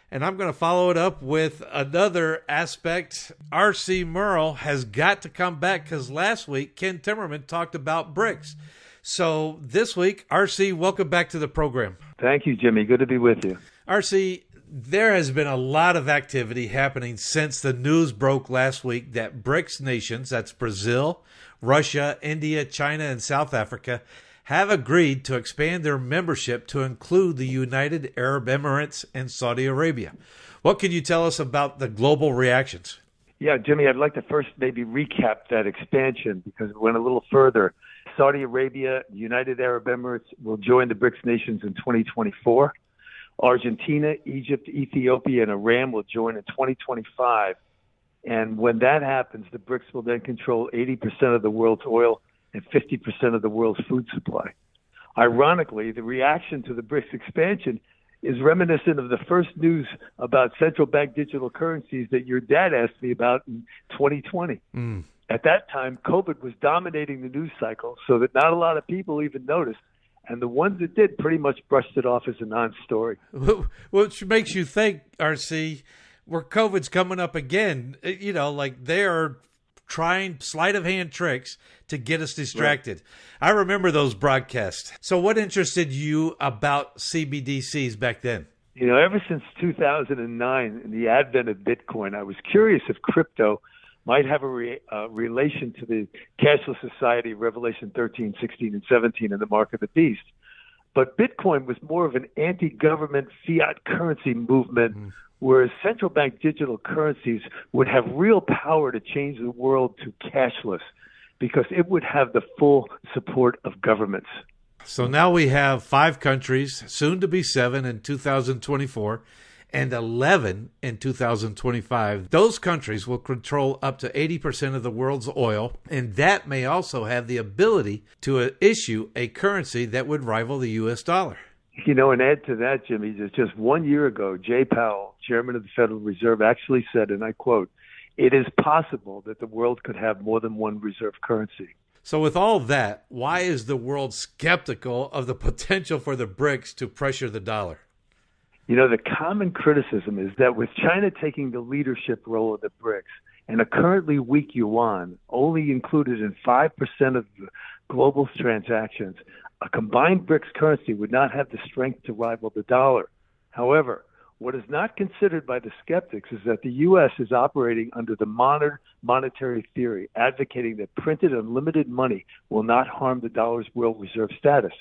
And I'm going to follow it up with another aspect. R.C. Murro has got to come back because last week Ken Timmerman talked about BRICS. So this week, R.C., welcome back to the program. Thank you, Jimmy. Good to be with you. R.C., there has been a lot of activity happening since the news broke last week that BRICS nations, that's Brazil, Russia, India, China, and South Africa, have agreed to expand their membership to include the United Arab Emirates and Saudi Arabia. What can you tell us about the global reactions? Yeah, Jimmy, I'd like to first maybe recap that expansion because it went a little further. Saudi Arabia, the United Arab Emirates will join the BRICS nations in 2024. Argentina, Egypt, Ethiopia, and Iran will join in 2025. And when that happens, the BRICS will then control 80% of the world's oil and 50% of the world's food supply. Ironically, the reaction to the BRICS expansion is reminiscent of the first news about central bank digital currencies that your dad asked me about in 2020. At that time, COVID was dominating the news cycle so that not a lot of people even noticed. And the ones that did pretty much brushed it off as a non-story. Which makes you think, R.C., where COVID's coming up again, you know, like they are trying sleight of hand tricks to get us distracted. Right. I remember those broadcasts. So what interested you about CBDCs back then? You know, ever since 2009 and the advent of Bitcoin, I was curious if crypto might have a relation to the cashless society of Revelation 13, 16, and 17 and the mark of the beast. But Bitcoin was more of an anti-government fiat currency movement, whereas central bank digital currencies would have real power to change the world to cashless because it would have the full support of governments. So now we have 5 countries, soon to be 7 in 2024, and 11 in 2025. Those countries will control up to 80% of the world's oil, and that may also have the ability to issue a currency that would rival the U.S. dollar. You know, and add to that, Jimmy, just 1 year ago, Jay Powell, chairman of the Federal Reserve, actually said, and I quote, "It is possible that the world could have more than one reserve currency." So with all that, why is the world skeptical of the potential for the BRICS to pressure the dollar? You know, the common criticism is that with China taking the leadership role of the BRICS and a currently weak yuan only included in 5% of the global transactions, a combined BRICS currency would not have the strength to rival the dollar. However, what is not considered by the skeptics is that the U.S. is operating under the modern monetary theory, advocating that printed unlimited money will not harm the dollar's world reserve status.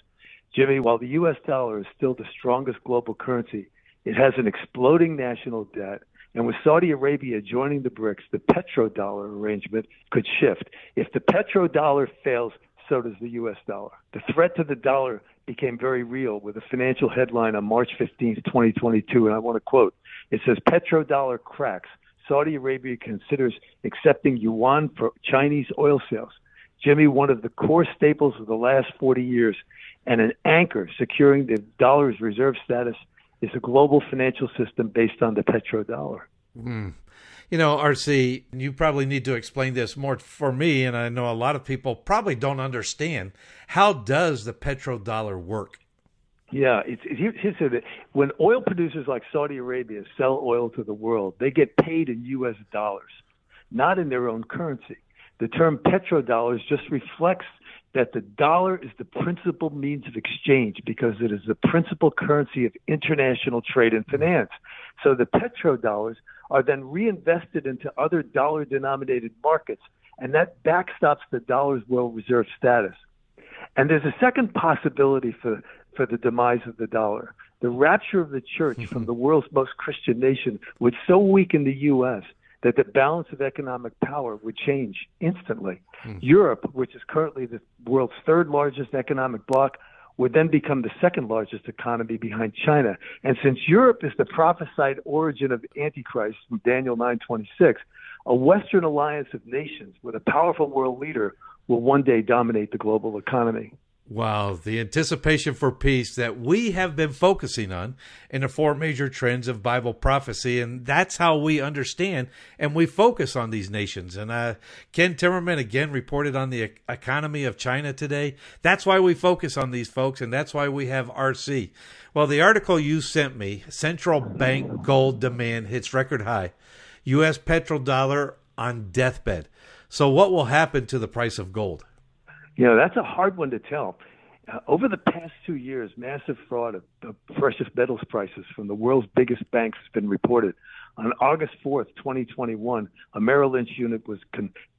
Jimmy, while the U.S. dollar is still the strongest global currency, it has an exploding national debt, and with Saudi Arabia joining the BRICS, the petrodollar arrangement could shift. If the petrodollar fails, so does the U.S. dollar. The threat to the dollar became very real with a financial headline on March 15, 2022, and I want to quote. It says, "Petrodollar cracks. Saudi Arabia considers accepting yuan for Chinese oil sales." Jimmy, one of the core staples of the last 40 years and an anchor securing the dollar's reserve status is a global financial system based on the petrodollar. You know, R.C., you probably need to explain this more for me, and I know a lot of people probably don't understand. How does the petrodollar work? Yeah, he said that when oil producers like Saudi Arabia sell oil to the world, they get paid in U.S. dollars, not in their own currency. The term petrodollars just reflects that the dollar is the principal means of exchange because it is the principal currency of international trade and finance. So the petrodollars are then reinvested into other dollar-denominated markets, and that backstops the dollar's world reserve status. And there's a second possibility for the demise of the dollar, the rapture of the church from the world's most Christian nation would so weaken the U.S. that the balance of economic power would change instantly. Europe, which is currently the world's third largest economic bloc, would then become the second largest economy behind China. And since Europe is the prophesied origin of Antichrist from Daniel 9:26, a Western alliance of nations with a powerful world leader will one day dominate the global economy. Wow, the anticipation for peace that we have been focusing on in the four major trends of Bible prophecy, and that's how we understand and we focus on these nations. And Ken Timmerman again reported on the economy of China today. That's why we focus on these folks, and that's why we have RC. Well, the article you sent me, Central Bank Gold Demand Hits Record High, U.S. Petrodollar on Deathbed. So what will happen to the price of gold? You know, that's a hard one to tell. Over the past 2 years, massive fraud of precious metals prices from the world's biggest banks has been reported. On August 4th, 2021, a Merrill Lynch unit was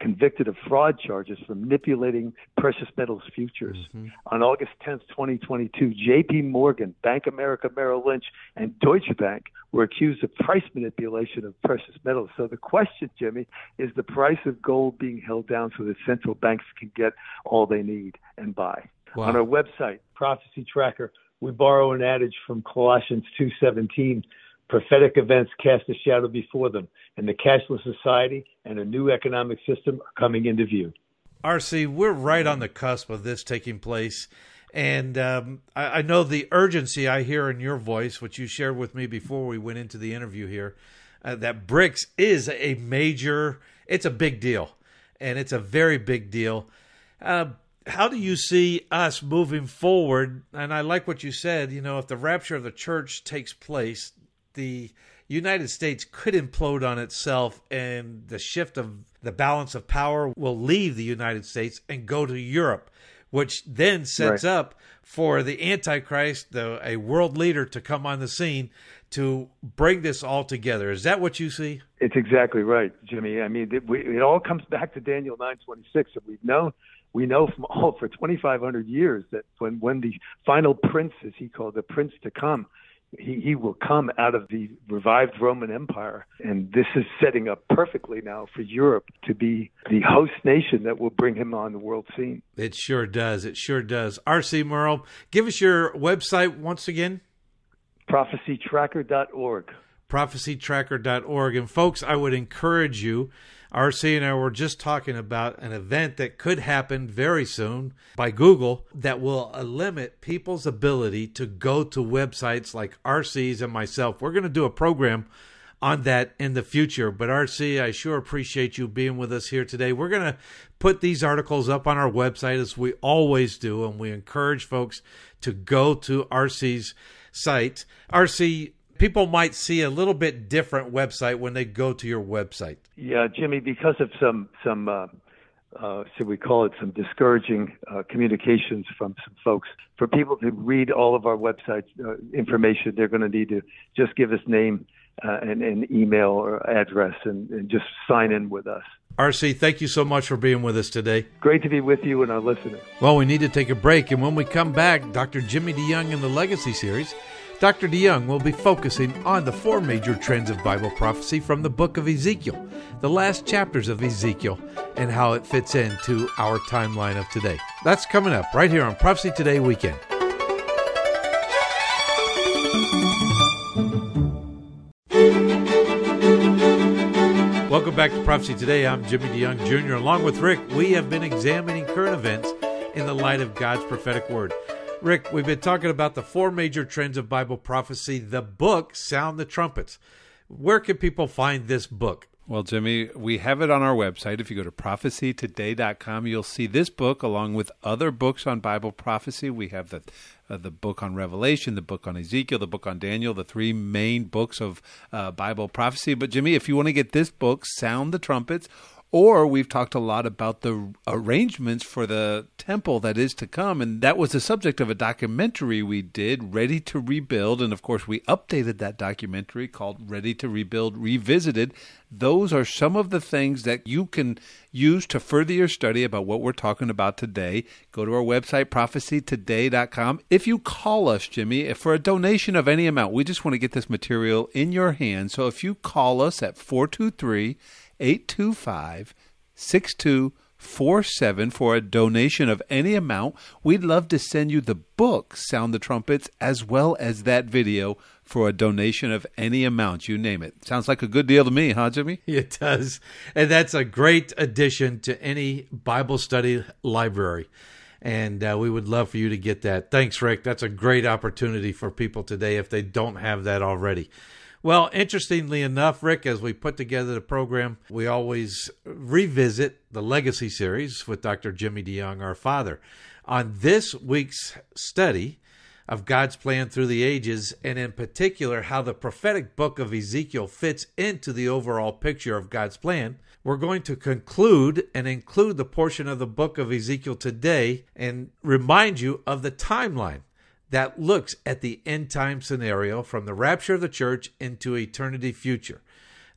convicted of fraud charges for manipulating precious metals futures. On August 10th, 2022, J.P. Morgan, Bank of America, Merrill Lynch, and Deutsche Bank were accused of price manipulation of precious metals. So the question, Jimmy, is the price of gold being held down so that central banks can get all they need and buy. Wow. On our website, Prophecy Tracker, we borrow an adage from Colossians 2:17, prophetic events cast a shadow before them, and the cashless society and a new economic system are coming into view. R.C., we're right on the cusp of this taking place, and I know the urgency I hear in your voice, which you shared with me before we went into the interview here, that BRICS is a major, it's a big deal, and it's a very big deal. How do you see us moving forward? And I like what you said, you know, if the rapture of the church takes place, the United States could implode on itself, and the shift of the balance of power will leave the United States and go to Europe, which then sets up for the Antichrist, a world leader, to come on the scene to bring this all together. Is that what you see? It's exactly right, Jimmy. I mean, it all comes back to Daniel 9:26, and we know for 2,500 years that when the final prince, as he called the prince to come, he will come out of the revived Roman Empire. And this is setting up perfectly now for Europe to be the host nation that will bring him on the world scene. It sure does. It sure does. R.C. Murro, give us your website once again. ProphecyTracker.org. ProphecyTracker.org. And folks, I would encourage you, RC and I were just talking about an event that could happen very soon by Google that will limit people's ability to go to websites like RC's and myself. We're going to do a program on that in the future. But RC, I sure appreciate you being with us here today. We're going to put these articles up on our website as we always do, and we encourage folks to go to RC's site. RC, people might see a little bit different website when they go to your website. Yeah, Jimmy, because of some should we call it some discouraging communications from some folks. For people to read all of our website information, they're going to need to just give us name and an email or address and just sign in with us. RC, thank you so much for being with us today. Great to be with you and our listeners. Well, we need to take a break, and when we come back, Dr. Jimmy DeYoung in the Legacy Series. Dr. DeYoung will be focusing on the four major trends of Bible prophecy from the book of Ezekiel, the last chapters of Ezekiel, and how it fits into our timeline of today. That's coming up right here on Prophecy Today Weekend. Welcome back to Prophecy Today. I'm Jimmy DeYoung Jr. Along with Rick, we have been examining current events in the light of God's prophetic word. Rick, we've been talking about the four major trends of Bible prophecy, the book, Sound the Trumpets. Where can people find this book? Well, Jimmy, we have it on our website. If you go to prophecytoday.com, you'll see this book along with other books on Bible prophecy. We have the book on Revelation, the book on Ezekiel, the book on Daniel, the three main books of Bible prophecy. But, Jimmy, if you want to get this book, Sound the Trumpets, or we've talked a lot about the arrangements for the temple that is to come, and that was the subject of a documentary we did, Ready to Rebuild, and of course we updated that documentary called Ready to Rebuild Revisited. Those are some of the things that you can use to further your study about what we're talking about today. Go to our website, prophecytoday.com. If you call us, Jimmy, for a donation of any amount, we just want to get this material in your hands. So if you call us at 423-825-6247 for a donation of any amount, we'd love to send you the book, Sound the Trumpets, as well as that video for a donation of any amount, you name it. Sounds like a good deal to me, huh, Jimmy? It does. And that's a great addition to any Bible study library. And we would love for you to get that. Thanks, Rick. That's a great opportunity for people today if they don't have that already. Well, interestingly enough, Rick, as we put together the program, we always revisit the Legacy series with Dr. Jimmy DeYoung, our father. On this week's study of God's plan through the ages, and in particular, how the prophetic book of Ezekiel fits into the overall picture of God's plan, we're going to conclude and include the portion of the book of Ezekiel today and remind you of the timeline that looks at the end time scenario from the rapture of the church into eternity future.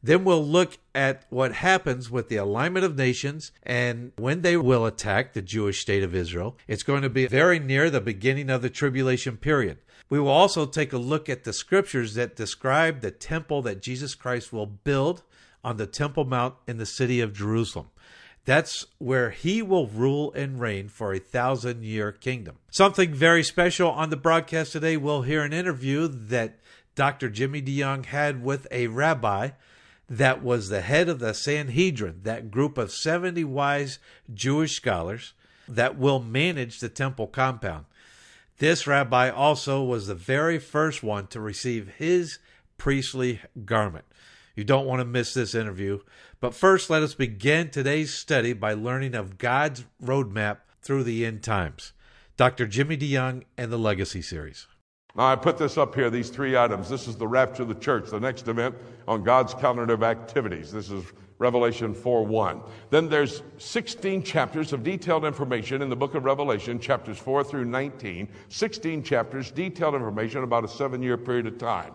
Then we'll look at what happens with the alignment of nations and when they will attack the Jewish state of Israel. It's going to be very near the beginning of the tribulation period. We will also take a look at the scriptures that describe the temple that Jesus Christ will build on the Temple Mount in the city of Jerusalem. That's where he will rule and reign for a 1,000-year kingdom. Something very special on the broadcast today. We'll hear an interview that Dr. Jimmy DeYoung had with a rabbi that was the head of the Sanhedrin, that group of 70 wise Jewish scholars that will manage the temple compound. This rabbi also was the very first one to receive his priestly garment. You don't want to miss this interview. But first, let us begin today's study by learning of God's roadmap through the end times. Dr. Jimmy DeYoung and the Legacy Series. Now, I put this up here, these three items. This is the rapture of the church, the next event on God's calendar of activities. This is Revelation 4:1. Then there's 16 chapters of detailed information in the book of Revelation, chapters 4 through 19. 16 chapters, detailed information about a 7-year period of time.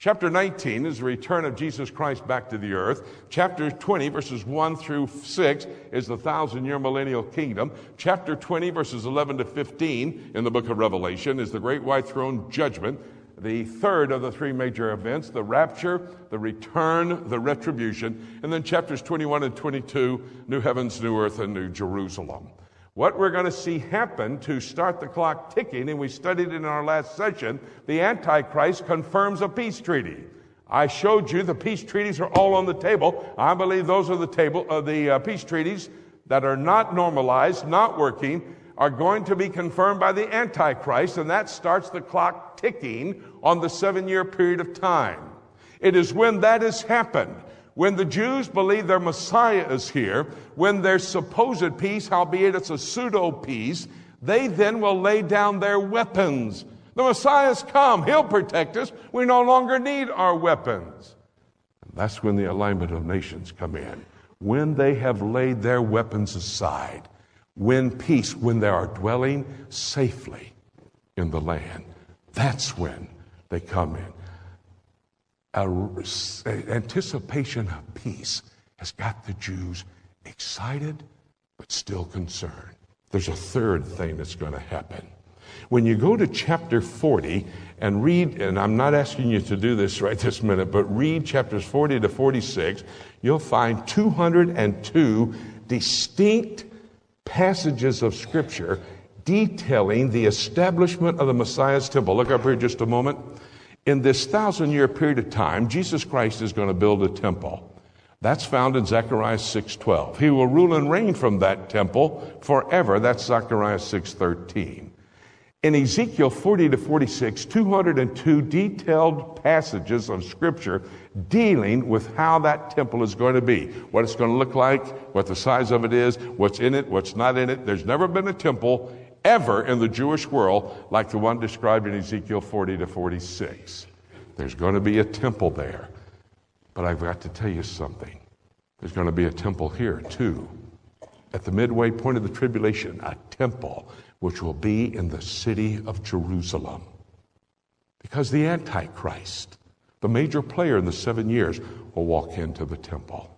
Chapter 19 is the return of Jesus Christ back to the earth. Chapter 20, verses 1 through 6, is the 1,000-year millennial kingdom. Chapter 20, verses 11 to 15 in the book of Revelation is the great white throne judgment, the third of the three major events, the rapture, the return, the retribution, and then chapters 21 and 22, new heavens, new earth, and new Jerusalem. What we're going to see happen to start the clock ticking, and we studied it in our last session, the Antichrist confirms a peace treaty. I showed you the peace treaties are all on the table. I believe those are the peace treaties that are not normalized, not working, are going to be confirmed by the Antichrist, and that starts the clock ticking on the 7-year period of time. It is when that has happened, when the Jews believe their Messiah is here, when their supposed peace, howbeit it's a pseudo-peace, they then will lay down their weapons. The Messiah's come. He'll protect us. We no longer need our weapons. And that's when the alignment of nations come in. When they have laid their weapons aside, when peace, when they are dwelling safely in the land, that's when they come in. Anticipation of peace has got the Jews excited, but still concerned. There's a third thing that's going to happen. When you go to chapter 40 and read, and I'm not asking you to do this right this minute, but read chapters 40 to 46, you'll find 202 distinct passages of Scripture detailing the establishment of the Messiah's temple. Look up here just a moment. In this 1,000-year period of time, Jesus Christ is going to build a temple. That's found in Zechariah 6:12. He will rule and reign from that temple forever. That's Zechariah 6:13. In Ezekiel 40 to 46, 202 detailed passages of Scripture dealing with how that temple is going to be, what it's going to look like, what the size of it is, what's in it, what's not in it. There's never been a temple ever in the Jewish world like the one described in Ezekiel 40 to 46. There's going to be a temple there. But I've got to tell you something. There's going to be a temple here, too. At the midway point of the tribulation, a temple which will be in the city of Jerusalem. Because the Antichrist, the major player in the 7 years, will walk into the temple.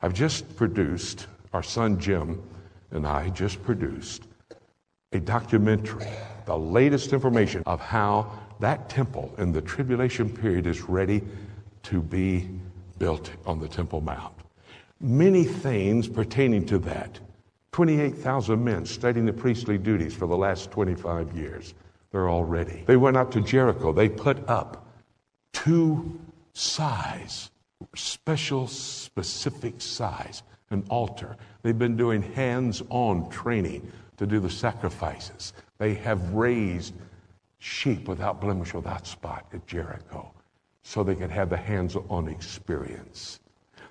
I've just produced, our son Jim and I just produced a documentary, the latest information of how that temple in the tribulation period is ready to be built on the Temple Mount. Many things pertaining to that. 28,000 men studying the priestly duties for the last 25 years. They're all ready. They went out to Jericho. They put up two size, special, specific size, an altar. They've been doing hands-on training to do the sacrifices. They have raised sheep without blemish, without spot at Jericho so they can have the hands-on experience.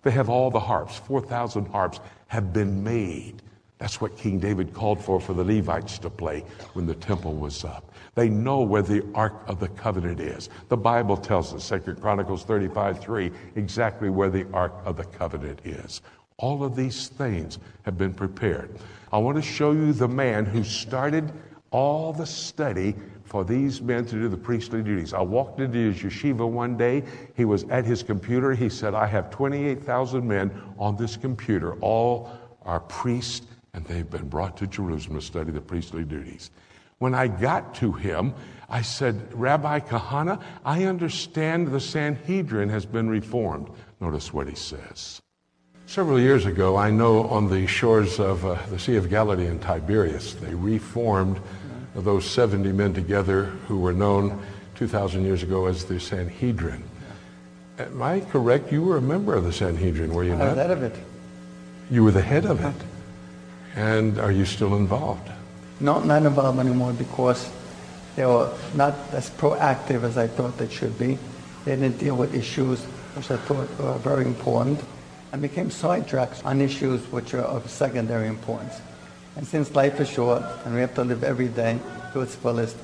They have all the harps. 4,000 harps have been made. That's what King David called for the Levites to play when the temple was up. They know where the Ark of the Covenant is. The Bible tells us, 2 Chronicles 35:3, exactly where the Ark of the Covenant is. All of these things have been prepared. I want to show you the man who started all the study for these men to do the priestly duties. I walked into his yeshiva one day. He was at his computer. He said, I have 28,000 men on this computer. All are priests, and they've been brought to Jerusalem to study the priestly duties. When I got to him, I said, Rabbi Kahana, I understand the Sanhedrin has been reformed. Notice what he says. Several years ago, I know on the shores of the Sea of Galilee and Tiberias, they reformed those 70 men together who were known 2,000 years ago as the Sanhedrin. Am I correct? You were a member of the Sanhedrin, were you not? I was the head of it. You were the head of it. And are you still involved? No, not involved anymore because they were not as proactive as I thought they should be. They didn't deal with issues which I thought were very important and became sidetracked on issues which are of secondary importance. And since life is short and we have to live every day to its fullest,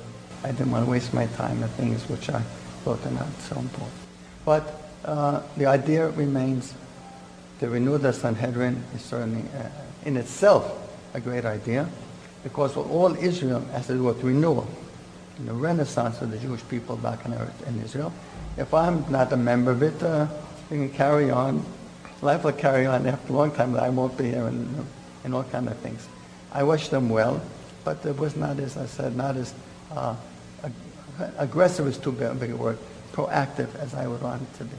I didn't want to waste my time on things which I thought are not so important. But the idea remains to renew the Sanhedrin is certainly in itself a great idea because all Israel has to do with renewal. In the Renaissance of the Jewish people back in Israel, if I'm not a member of it, we can carry on. Life will carry on after a long time that I won't be here and all kind of things. I wish them well, but it was not, as I said, not as aggressive is too big a word, proactive as I would want it to be.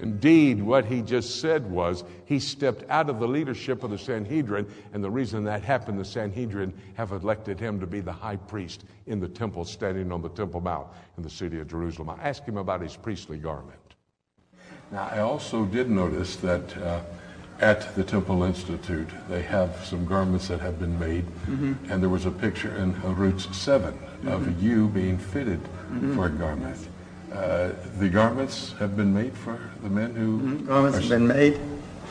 Indeed, what he just said was he stepped out of the leadership of the Sanhedrin, and the reason that happened, the Sanhedrin have elected him to be the high priest in the temple, standing on the Temple Mount in the city of Jerusalem. I asked him about his priestly garment. Now, I also did notice that at the Temple Institute, they have some garments that have been made, and there was a picture in Roots 7 of you being fitted for a garment. The garments have been made for the men who... Garments have been made,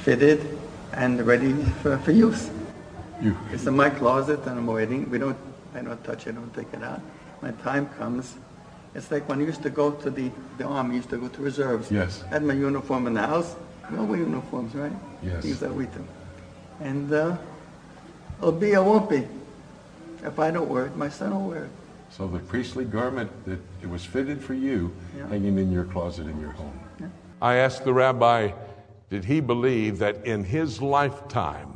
fitted, and ready for use. It's in my closet, and I'm waiting. I don't touch it, I don't take it out. When time comes, it's like when I used to go to the army, used to go to reserves. Yes. I had my uniform in the house. We all wear uniforms, right? Yes. Things that we do. And it'll be or won't be. If I don't wear it, my son will wear it. So the priestly garment that it was fitted for you, hanging in your closet in your home. Yeah. I asked the rabbi, did he believe that in his lifetime,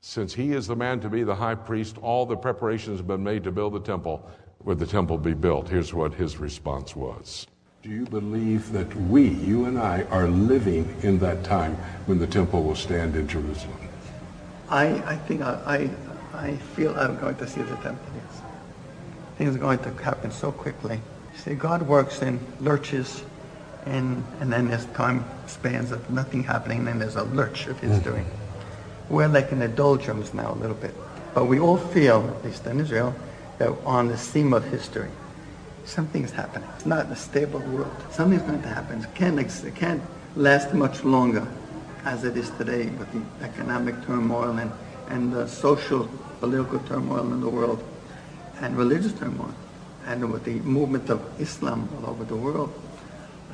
since he is the man to be the high priest, all the preparations have been made to build the temple? Would the temple be built? Here's what his response was. Do you believe that we, you and I, are living in that time when the temple will stand in Jerusalem? I think I feel I'm going to see the temple, yes. Things are going to happen so quickly. See, God works in lurches, and then there's time spans of nothing happening, and then there's a lurch of his doing. We're like in the doldrums now a little bit. But we all feel, at least in Israel, that on this theme of history. Something's happening. It's not a stable world. Something's going to happen. It can't last much longer as it is today with the economic turmoil and the social, political turmoil in the world, and religious turmoil, and with the movement of Islam all over the world.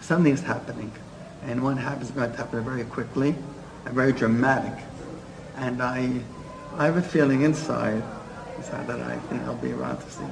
Something's happening, and what happens is going to happen very quickly and very dramatic. And I have a feeling inside that I think I'll be around to see it.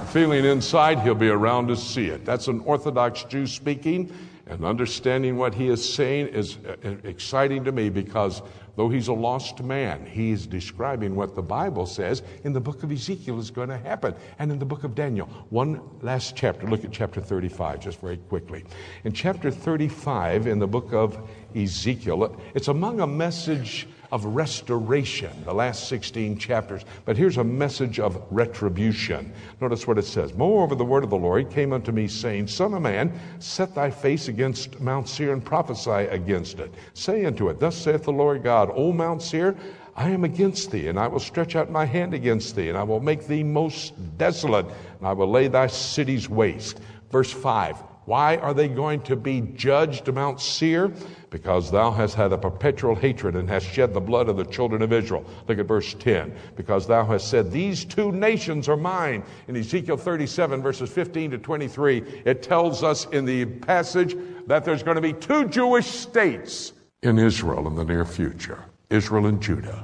A feeling inside he'll be around to see it. That's an Orthodox Jew speaking, and understanding what he is saying is exciting to me, because though he's a lost man, he's describing what the Bible says in the book of Ezekiel is going to happen, and in the book of Daniel. One last chapter, look at chapter 35 just very quickly. In chapter 35 in the book of Ezekiel, it's among a message of restoration, the last 16 chapters. But here's a message of retribution. Notice what it says. Moreover, the word of the Lord came unto me, saying, Son of man, set thy face against Mount Seir and prophesy against it. Say unto it, Thus saith the Lord God, O Mount Seir, I am against thee, and I will stretch out my hand against thee, and I will make thee most desolate, and I will lay thy cities waste. Verse 5. Why are they going to be judged, Mount Seir? Because thou hast had a perpetual hatred and hast shed the blood of the children of Israel. Look at verse 10. Because thou hast said, these two nations are mine. In Ezekiel 37, verses 15 to 23, it tells us in the passage that there's going to be two Jewish states in Israel in the near future. Israel and Judah.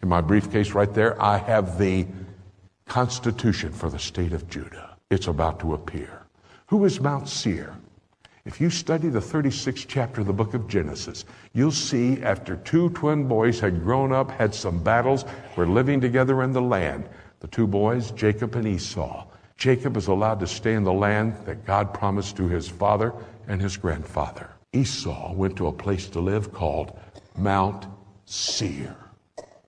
In my briefcase right there, I have the Constitution for the state of Judah. It's about to appear. Who is Mount Seir? If you study the 36th chapter of the book of Genesis, you'll see after two twin boys had grown up, had some battles, were living together in the land. The two boys, Jacob and Esau. Jacob is allowed to stay in the land that God promised to his father and his grandfather. Esau went to a place to live called Mount Seir.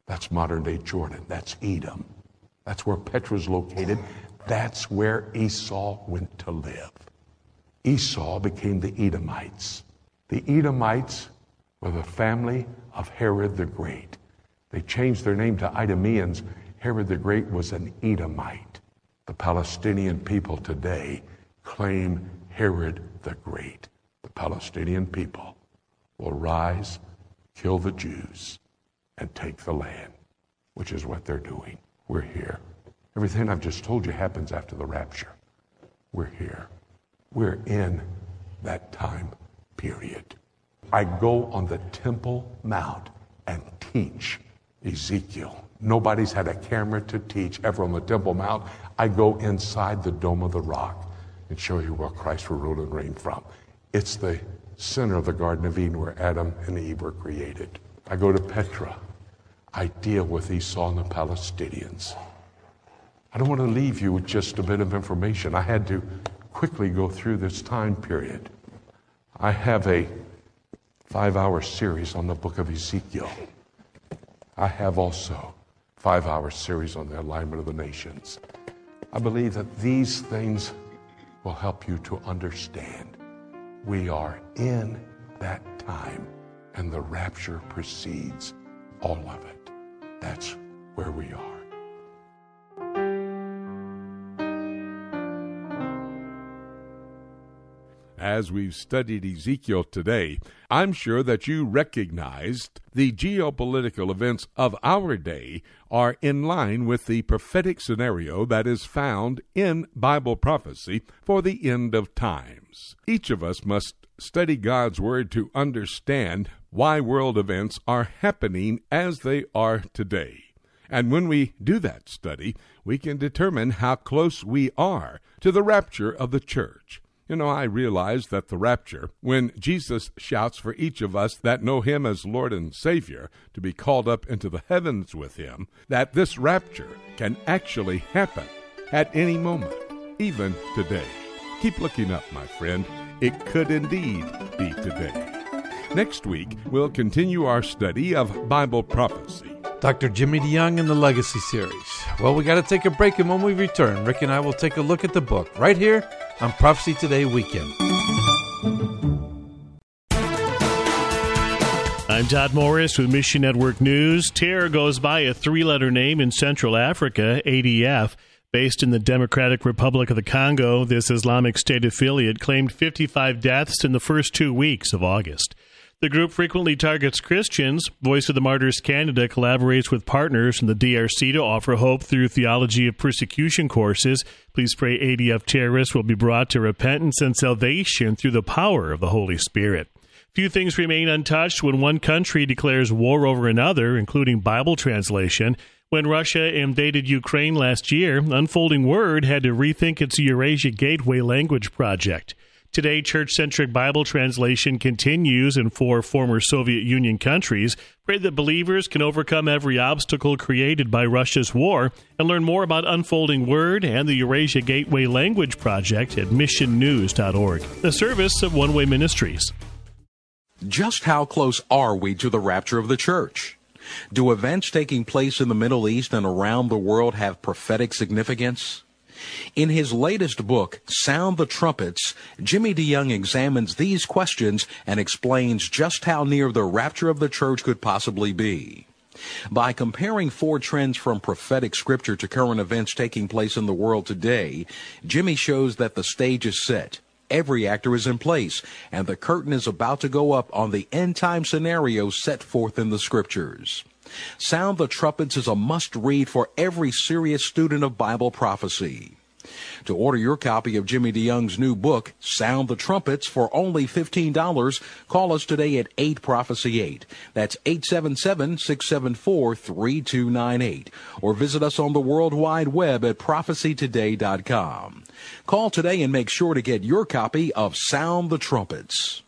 That's modern-day Jordan. That's Edom. That's where Petra's located. That's where Esau went to live. Esau became the Edomites. The Edomites were the family of Herod the Great. They changed their name to Idumeans. Herod the Great was an Edomite. The Palestinian people today claim Herod the Great. The Palestinian people will rise, kill the Jews, and take the land, which is what they're doing. We're here. Everything I've just told you happens after the rapture. We're here. We're in that time period. I go on the Temple Mount and teach Ezekiel. Nobody's had a camera to teach ever on the Temple Mount. I go inside the Dome of the Rock and show you where Christ will rule and reign from. It's the center of the Garden of Eden where Adam and Eve were created. I go to Petra. I deal with Esau and the Palestinians. I don't want to leave you with just a bit of information. I had to quickly go through this time period. I have a 5-hour series on the book of Ezekiel. I have also 5-hour series on the alignment of the nations. I believe that these things will help you to understand we are in that time, and the rapture precedes all of it. That's where we are. As we've studied Ezekiel today, I'm sure that you recognized the geopolitical events of our day are in line with the prophetic scenario that is found in Bible prophecy for the end of times. Each of us must study God's Word to understand why world events are happening as they are today. And when we do that study, we can determine how close we are to the rapture of the church. You know, I realize that the rapture, when Jesus shouts for each of us that know him as Lord and Savior to be called up into the heavens with him, that this rapture can actually happen at any moment, even today. Keep looking up, my friend. It could indeed be today. Next week, we'll continue our study of Bible prophecy. Dr. Jimmy DeYoung in the Legacy Series. Well, we got to take a break, and when we return, Rick and I will take a look at the book right here on Prophecy Today Weekend. I'm Todd Morris with Mission Network News. Terror goes by a three-letter name in Central Africa, ADF. Based in the Democratic Republic of the Congo, this Islamic State affiliate claimed 55 deaths in the first 2 weeks of August. The group frequently targets Christians. Voice of the Martyrs Canada collaborates with partners in the DRC to offer hope through Theology of Persecution courses. Please pray ADF terrorists will be brought to repentance and salvation through the power of the Holy Spirit. Few things remain untouched when one country declares war over another, including Bible translation. When Russia invaded Ukraine last year, Unfolding Word had to rethink its Eurasia Gateway language project. Today, church-centric Bible translation continues in 4 former Soviet Union countries. Pray that believers can overcome every obstacle created by Russia's war and learn more about Unfolding Word and the Eurasia Gateway Language Project at missionnews.org, the service of One Way Ministries. Just how close are we to the rapture of the church? Do events taking place in the Middle East and around the world have prophetic significance? In his latest book, Sound the Trumpets, Jimmy DeYoung examines these questions and explains just how near the rapture of the church could possibly be. By comparing 4 trends from prophetic scripture to current events taking place in the world today, Jimmy shows that the stage is set, every actor is in place, and the curtain is about to go up on the end-time scenario set forth in the scriptures. Sound the Trumpets is a must-read for every serious student of Bible prophecy. To order your copy of Jimmy DeYoung's new book, Sound the Trumpets, for only $15, call us today at 8-PROPHECY-8. That's 877-674-3298. Or visit us on the World Wide Web at prophecytoday.com. Call today and make sure to get your copy of Sound the Trumpets.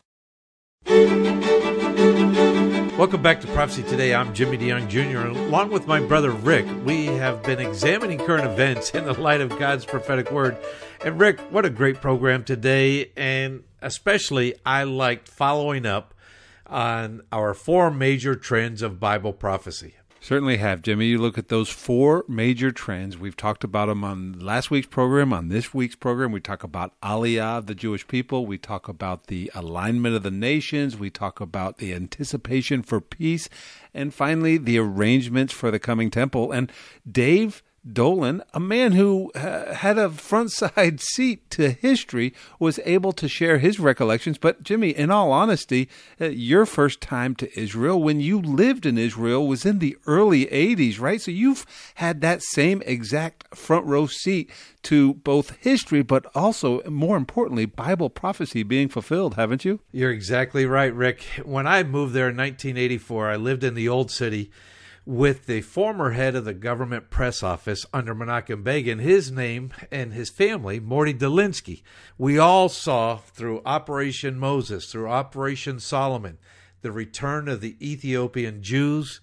Welcome back to Prophecy Today. I'm Jimmy DeYoung Jr. Along with my brother Rick, we have been examining current events in the light of God's prophetic word. And Rick, what a great program today. And especially I liked following up on our 4 major trends of Bible prophecy. Certainly have, Jimmy. You look at those 4 major trends. We've talked about them on last week's program, on this week's program. We talk about Aliyah of the Jewish people. We talk about the alignment of the nations. We talk about the anticipation for peace. And finally, the arrangements for the coming temple. And Dave Dolan, a man who had a front-side seat to history, was able to share his recollections. But, Jimmy, in all honesty, your first time to Israel, when you lived in Israel, was in the early 80s, right? So you've had that same exact front-row seat to both history, but also, more importantly, Bible prophecy being fulfilled, haven't you? You're exactly right, Rick. When I moved there in 1984, I lived in the Old City with the former head of the government press office under Menachem Begin, his name and his family, Morty Dolinsky. We all saw through Operation Moses, through Operation Solomon, the return of the Ethiopian Jews.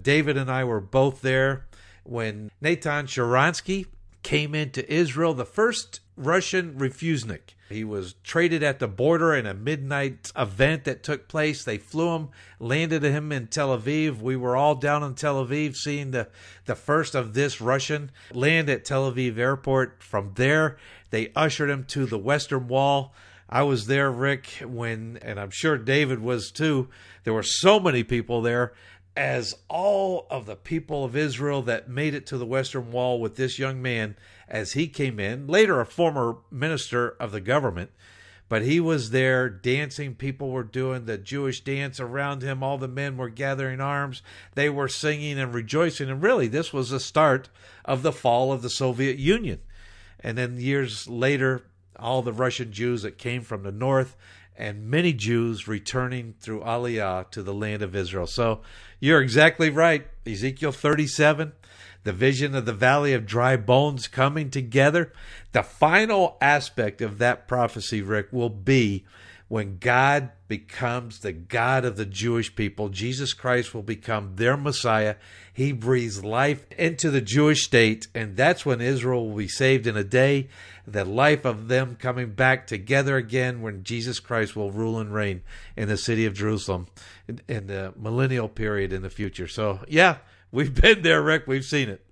David and I were both there when Natan Sharansky came into Israel, the first Russian refusnik. He was traded at the border in a midnight event that took place. They flew him, landed him in Tel Aviv. We were all down in Tel Aviv seeing the first of this Russian land at Tel Aviv airport. From there, they ushered him to the Western Wall. I was there, Rick, when, and I'm sure David was too. There were so many people there, as all of the people of Israel that made it to the Western Wall with this young man as he came in, later a former minister of the government, but he was there dancing. People were doing the Jewish dance around him. All the men were gathering arms. They were singing and rejoicing. And really, this was the start of the fall of the Soviet Union. And then years later, all the Russian Jews that came from the north, and many Jews returning through Aliyah to the land of Israel. So you're exactly right. Ezekiel 37, the vision of the valley of dry bones coming together. The final aspect of that prophecy, Rick, will be when God becomes the God of the Jewish people. Jesus Christ will become their Messiah. He breathes life into the Jewish state, and that's when Israel will be saved in a day, the life of them coming back together again when Jesus Christ will rule and reign in the city of Jerusalem in the millennial period in the future. So, yeah, we've been there, Rick. We've seen it.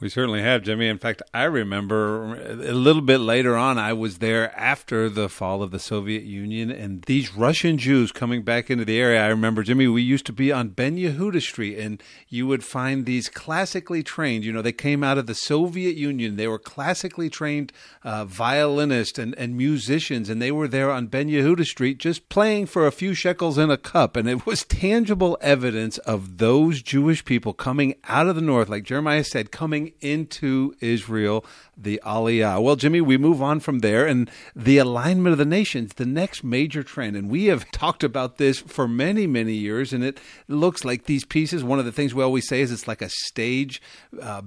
We certainly have, Jimmy. In fact, I remember a little bit later on, I was there after the fall of the Soviet Union and these Russian Jews coming back into the area. I remember, Jimmy, we used to be on Ben Yehuda Street, and you would find these classically trained, you know, they came out of the Soviet Union. They were classically trained violinists and musicians, and they were there on Ben Yehuda Street just playing for a few shekels in a cup. And it was tangible evidence of those Jewish people coming out of the north, like Jeremiah said, coming into Israel, the Aliyah. Well, Jimmy, we move on from there, and the alignment of the nations, the next major trend. And we have talked about this for many, many years, and it looks like these pieces, one of the things we always say is it's like a stage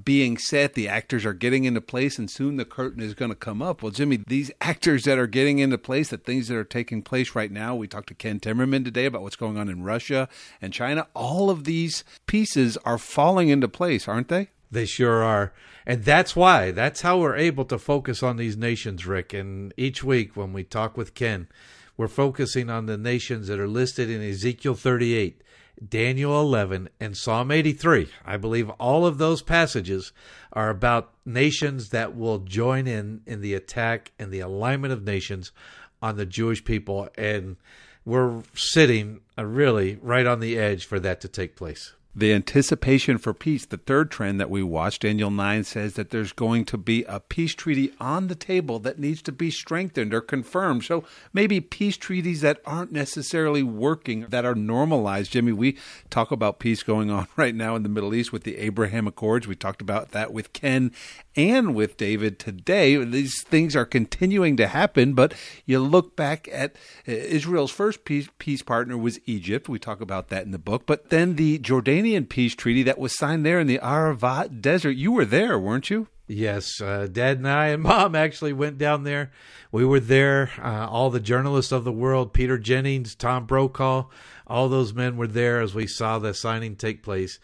being set. The actors are getting into place, and soon the curtain is going to come up. Well, Jimmy, these actors that are getting into place, the things that are taking place right now, we talked to Ken Timmerman today about what's going on in Russia and China. All of these pieces are falling into place, aren't they? They sure are. And that's why, that's how we're able to focus on these nations, Rick. And each week when we talk with Ken, we're focusing on the nations that are listed in Ezekiel 38, Daniel 11, and Psalm 83. I believe all of those passages are about nations that will join in the attack and the alignment of nations on the Jewish people. And we're sitting really right on the edge for that to take place. The anticipation for peace, the third trend that we watched, Daniel 9 says that there's going to be a peace treaty on the table that needs to be strengthened or confirmed. So maybe peace treaties that aren't necessarily working, that are normalized. Jimmy, we talk about peace going on right now in the Middle East with the Abraham Accords. We talked about that with Ken and with David today. These things are continuing to happen, but you look back at Israel's first peace partner was Egypt. We talk about that in the book. But then the Jordanian peace treaty that was signed there in the Aravad Desert. You were there, weren't you? Yes. Dad and I and Mom actually went down there. We were there. All the journalists of the world, Peter Jennings, Tom Brokaw, all those men were there as we saw the signing take place.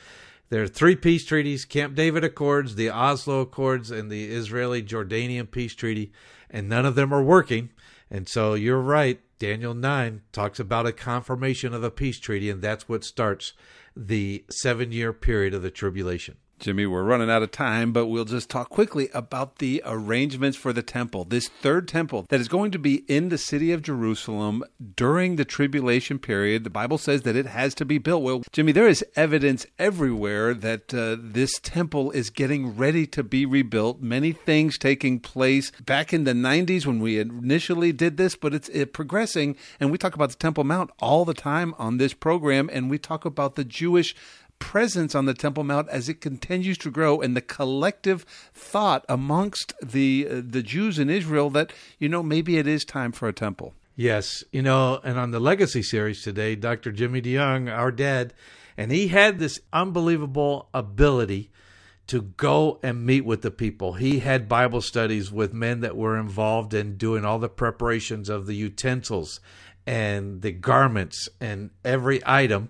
There are three peace treaties, Camp David Accords, the Oslo Accords, and the Israeli-Jordanian peace treaty, and none of them are working. And so you're right. Daniel 9 talks about a confirmation of a peace treaty, and that's what starts the 7-year period of the tribulation. Jimmy, we're running out of time, but we'll just talk quickly about the arrangements for the temple, this third temple that is going to be in the city of Jerusalem during the tribulation period. The Bible says that it has to be built. Well, Jimmy, there is evidence everywhere that this temple is getting ready to be rebuilt. Many things taking place back in the 90s when we initially did this, but it's progressing. And we talk about the Temple Mount all the time on this program, and we talk about the Jewish presence on the Temple Mount as it continues to grow, and the collective thought amongst the Jews in Israel that, you know, maybe it is time for a temple. Yes, you know, and on the Legacy series today, Dr. Jimmy DeYoung, our dad, and he had this unbelievable ability to go and meet with the people. He had Bible studies with men that were involved in doing all the preparations of the utensils and the garments and every item.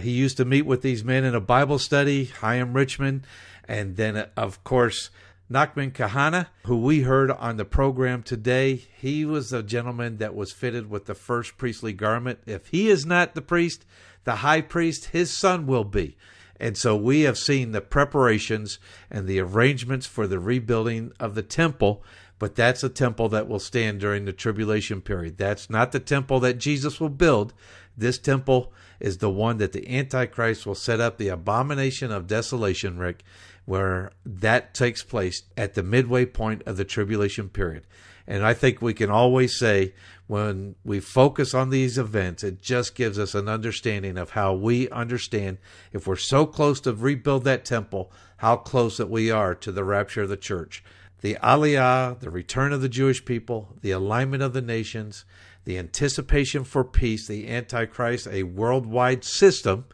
He used to meet with these men in a Bible study, Chaim Richman, and then, of course, Nachman Kahana, who we heard on the program today. He was a gentleman that was fitted with the first priestly garment. If he is not the priest, the high priest, his son will be. And so we have seen the preparations and the arrangements for the rebuilding of the temple, but that's a temple that will stand during the tribulation period. That's not the temple that Jesus will build. This temple is the one that the Antichrist will set up, the abomination of desolation, Rick, where that takes place at the midway point of the tribulation period. And I think we can always say when we focus on these events, it just gives us an understanding of how we understand, if we're so close to rebuild that temple, how close that we are to the rapture of the church. The Aliyah, the return of the Jewish people, the alignment of the nations, the anticipation for peace, the Antichrist, a worldwide system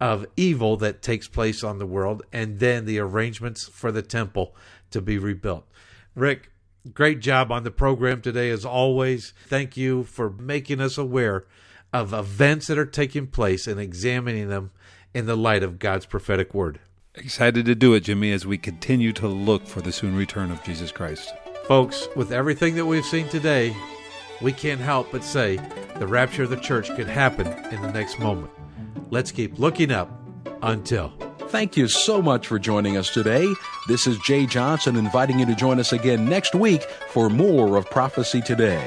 of evil that takes place on the world, and then the arrangements for the temple to be rebuilt. Rick, great job on the program today as always. Thank you for making us aware of events that are taking place and examining them in the light of God's prophetic word. Excited to do it, Jimmy, as we continue to look for the soon return of Jesus Christ. Folks, with everything that we've seen today, we can't help but say the rapture of the church could happen in the next moment. Let's keep looking up until Thank you so much for joining us today. This is Jay Johnson inviting you to join us again next week for more of Prophecy Today.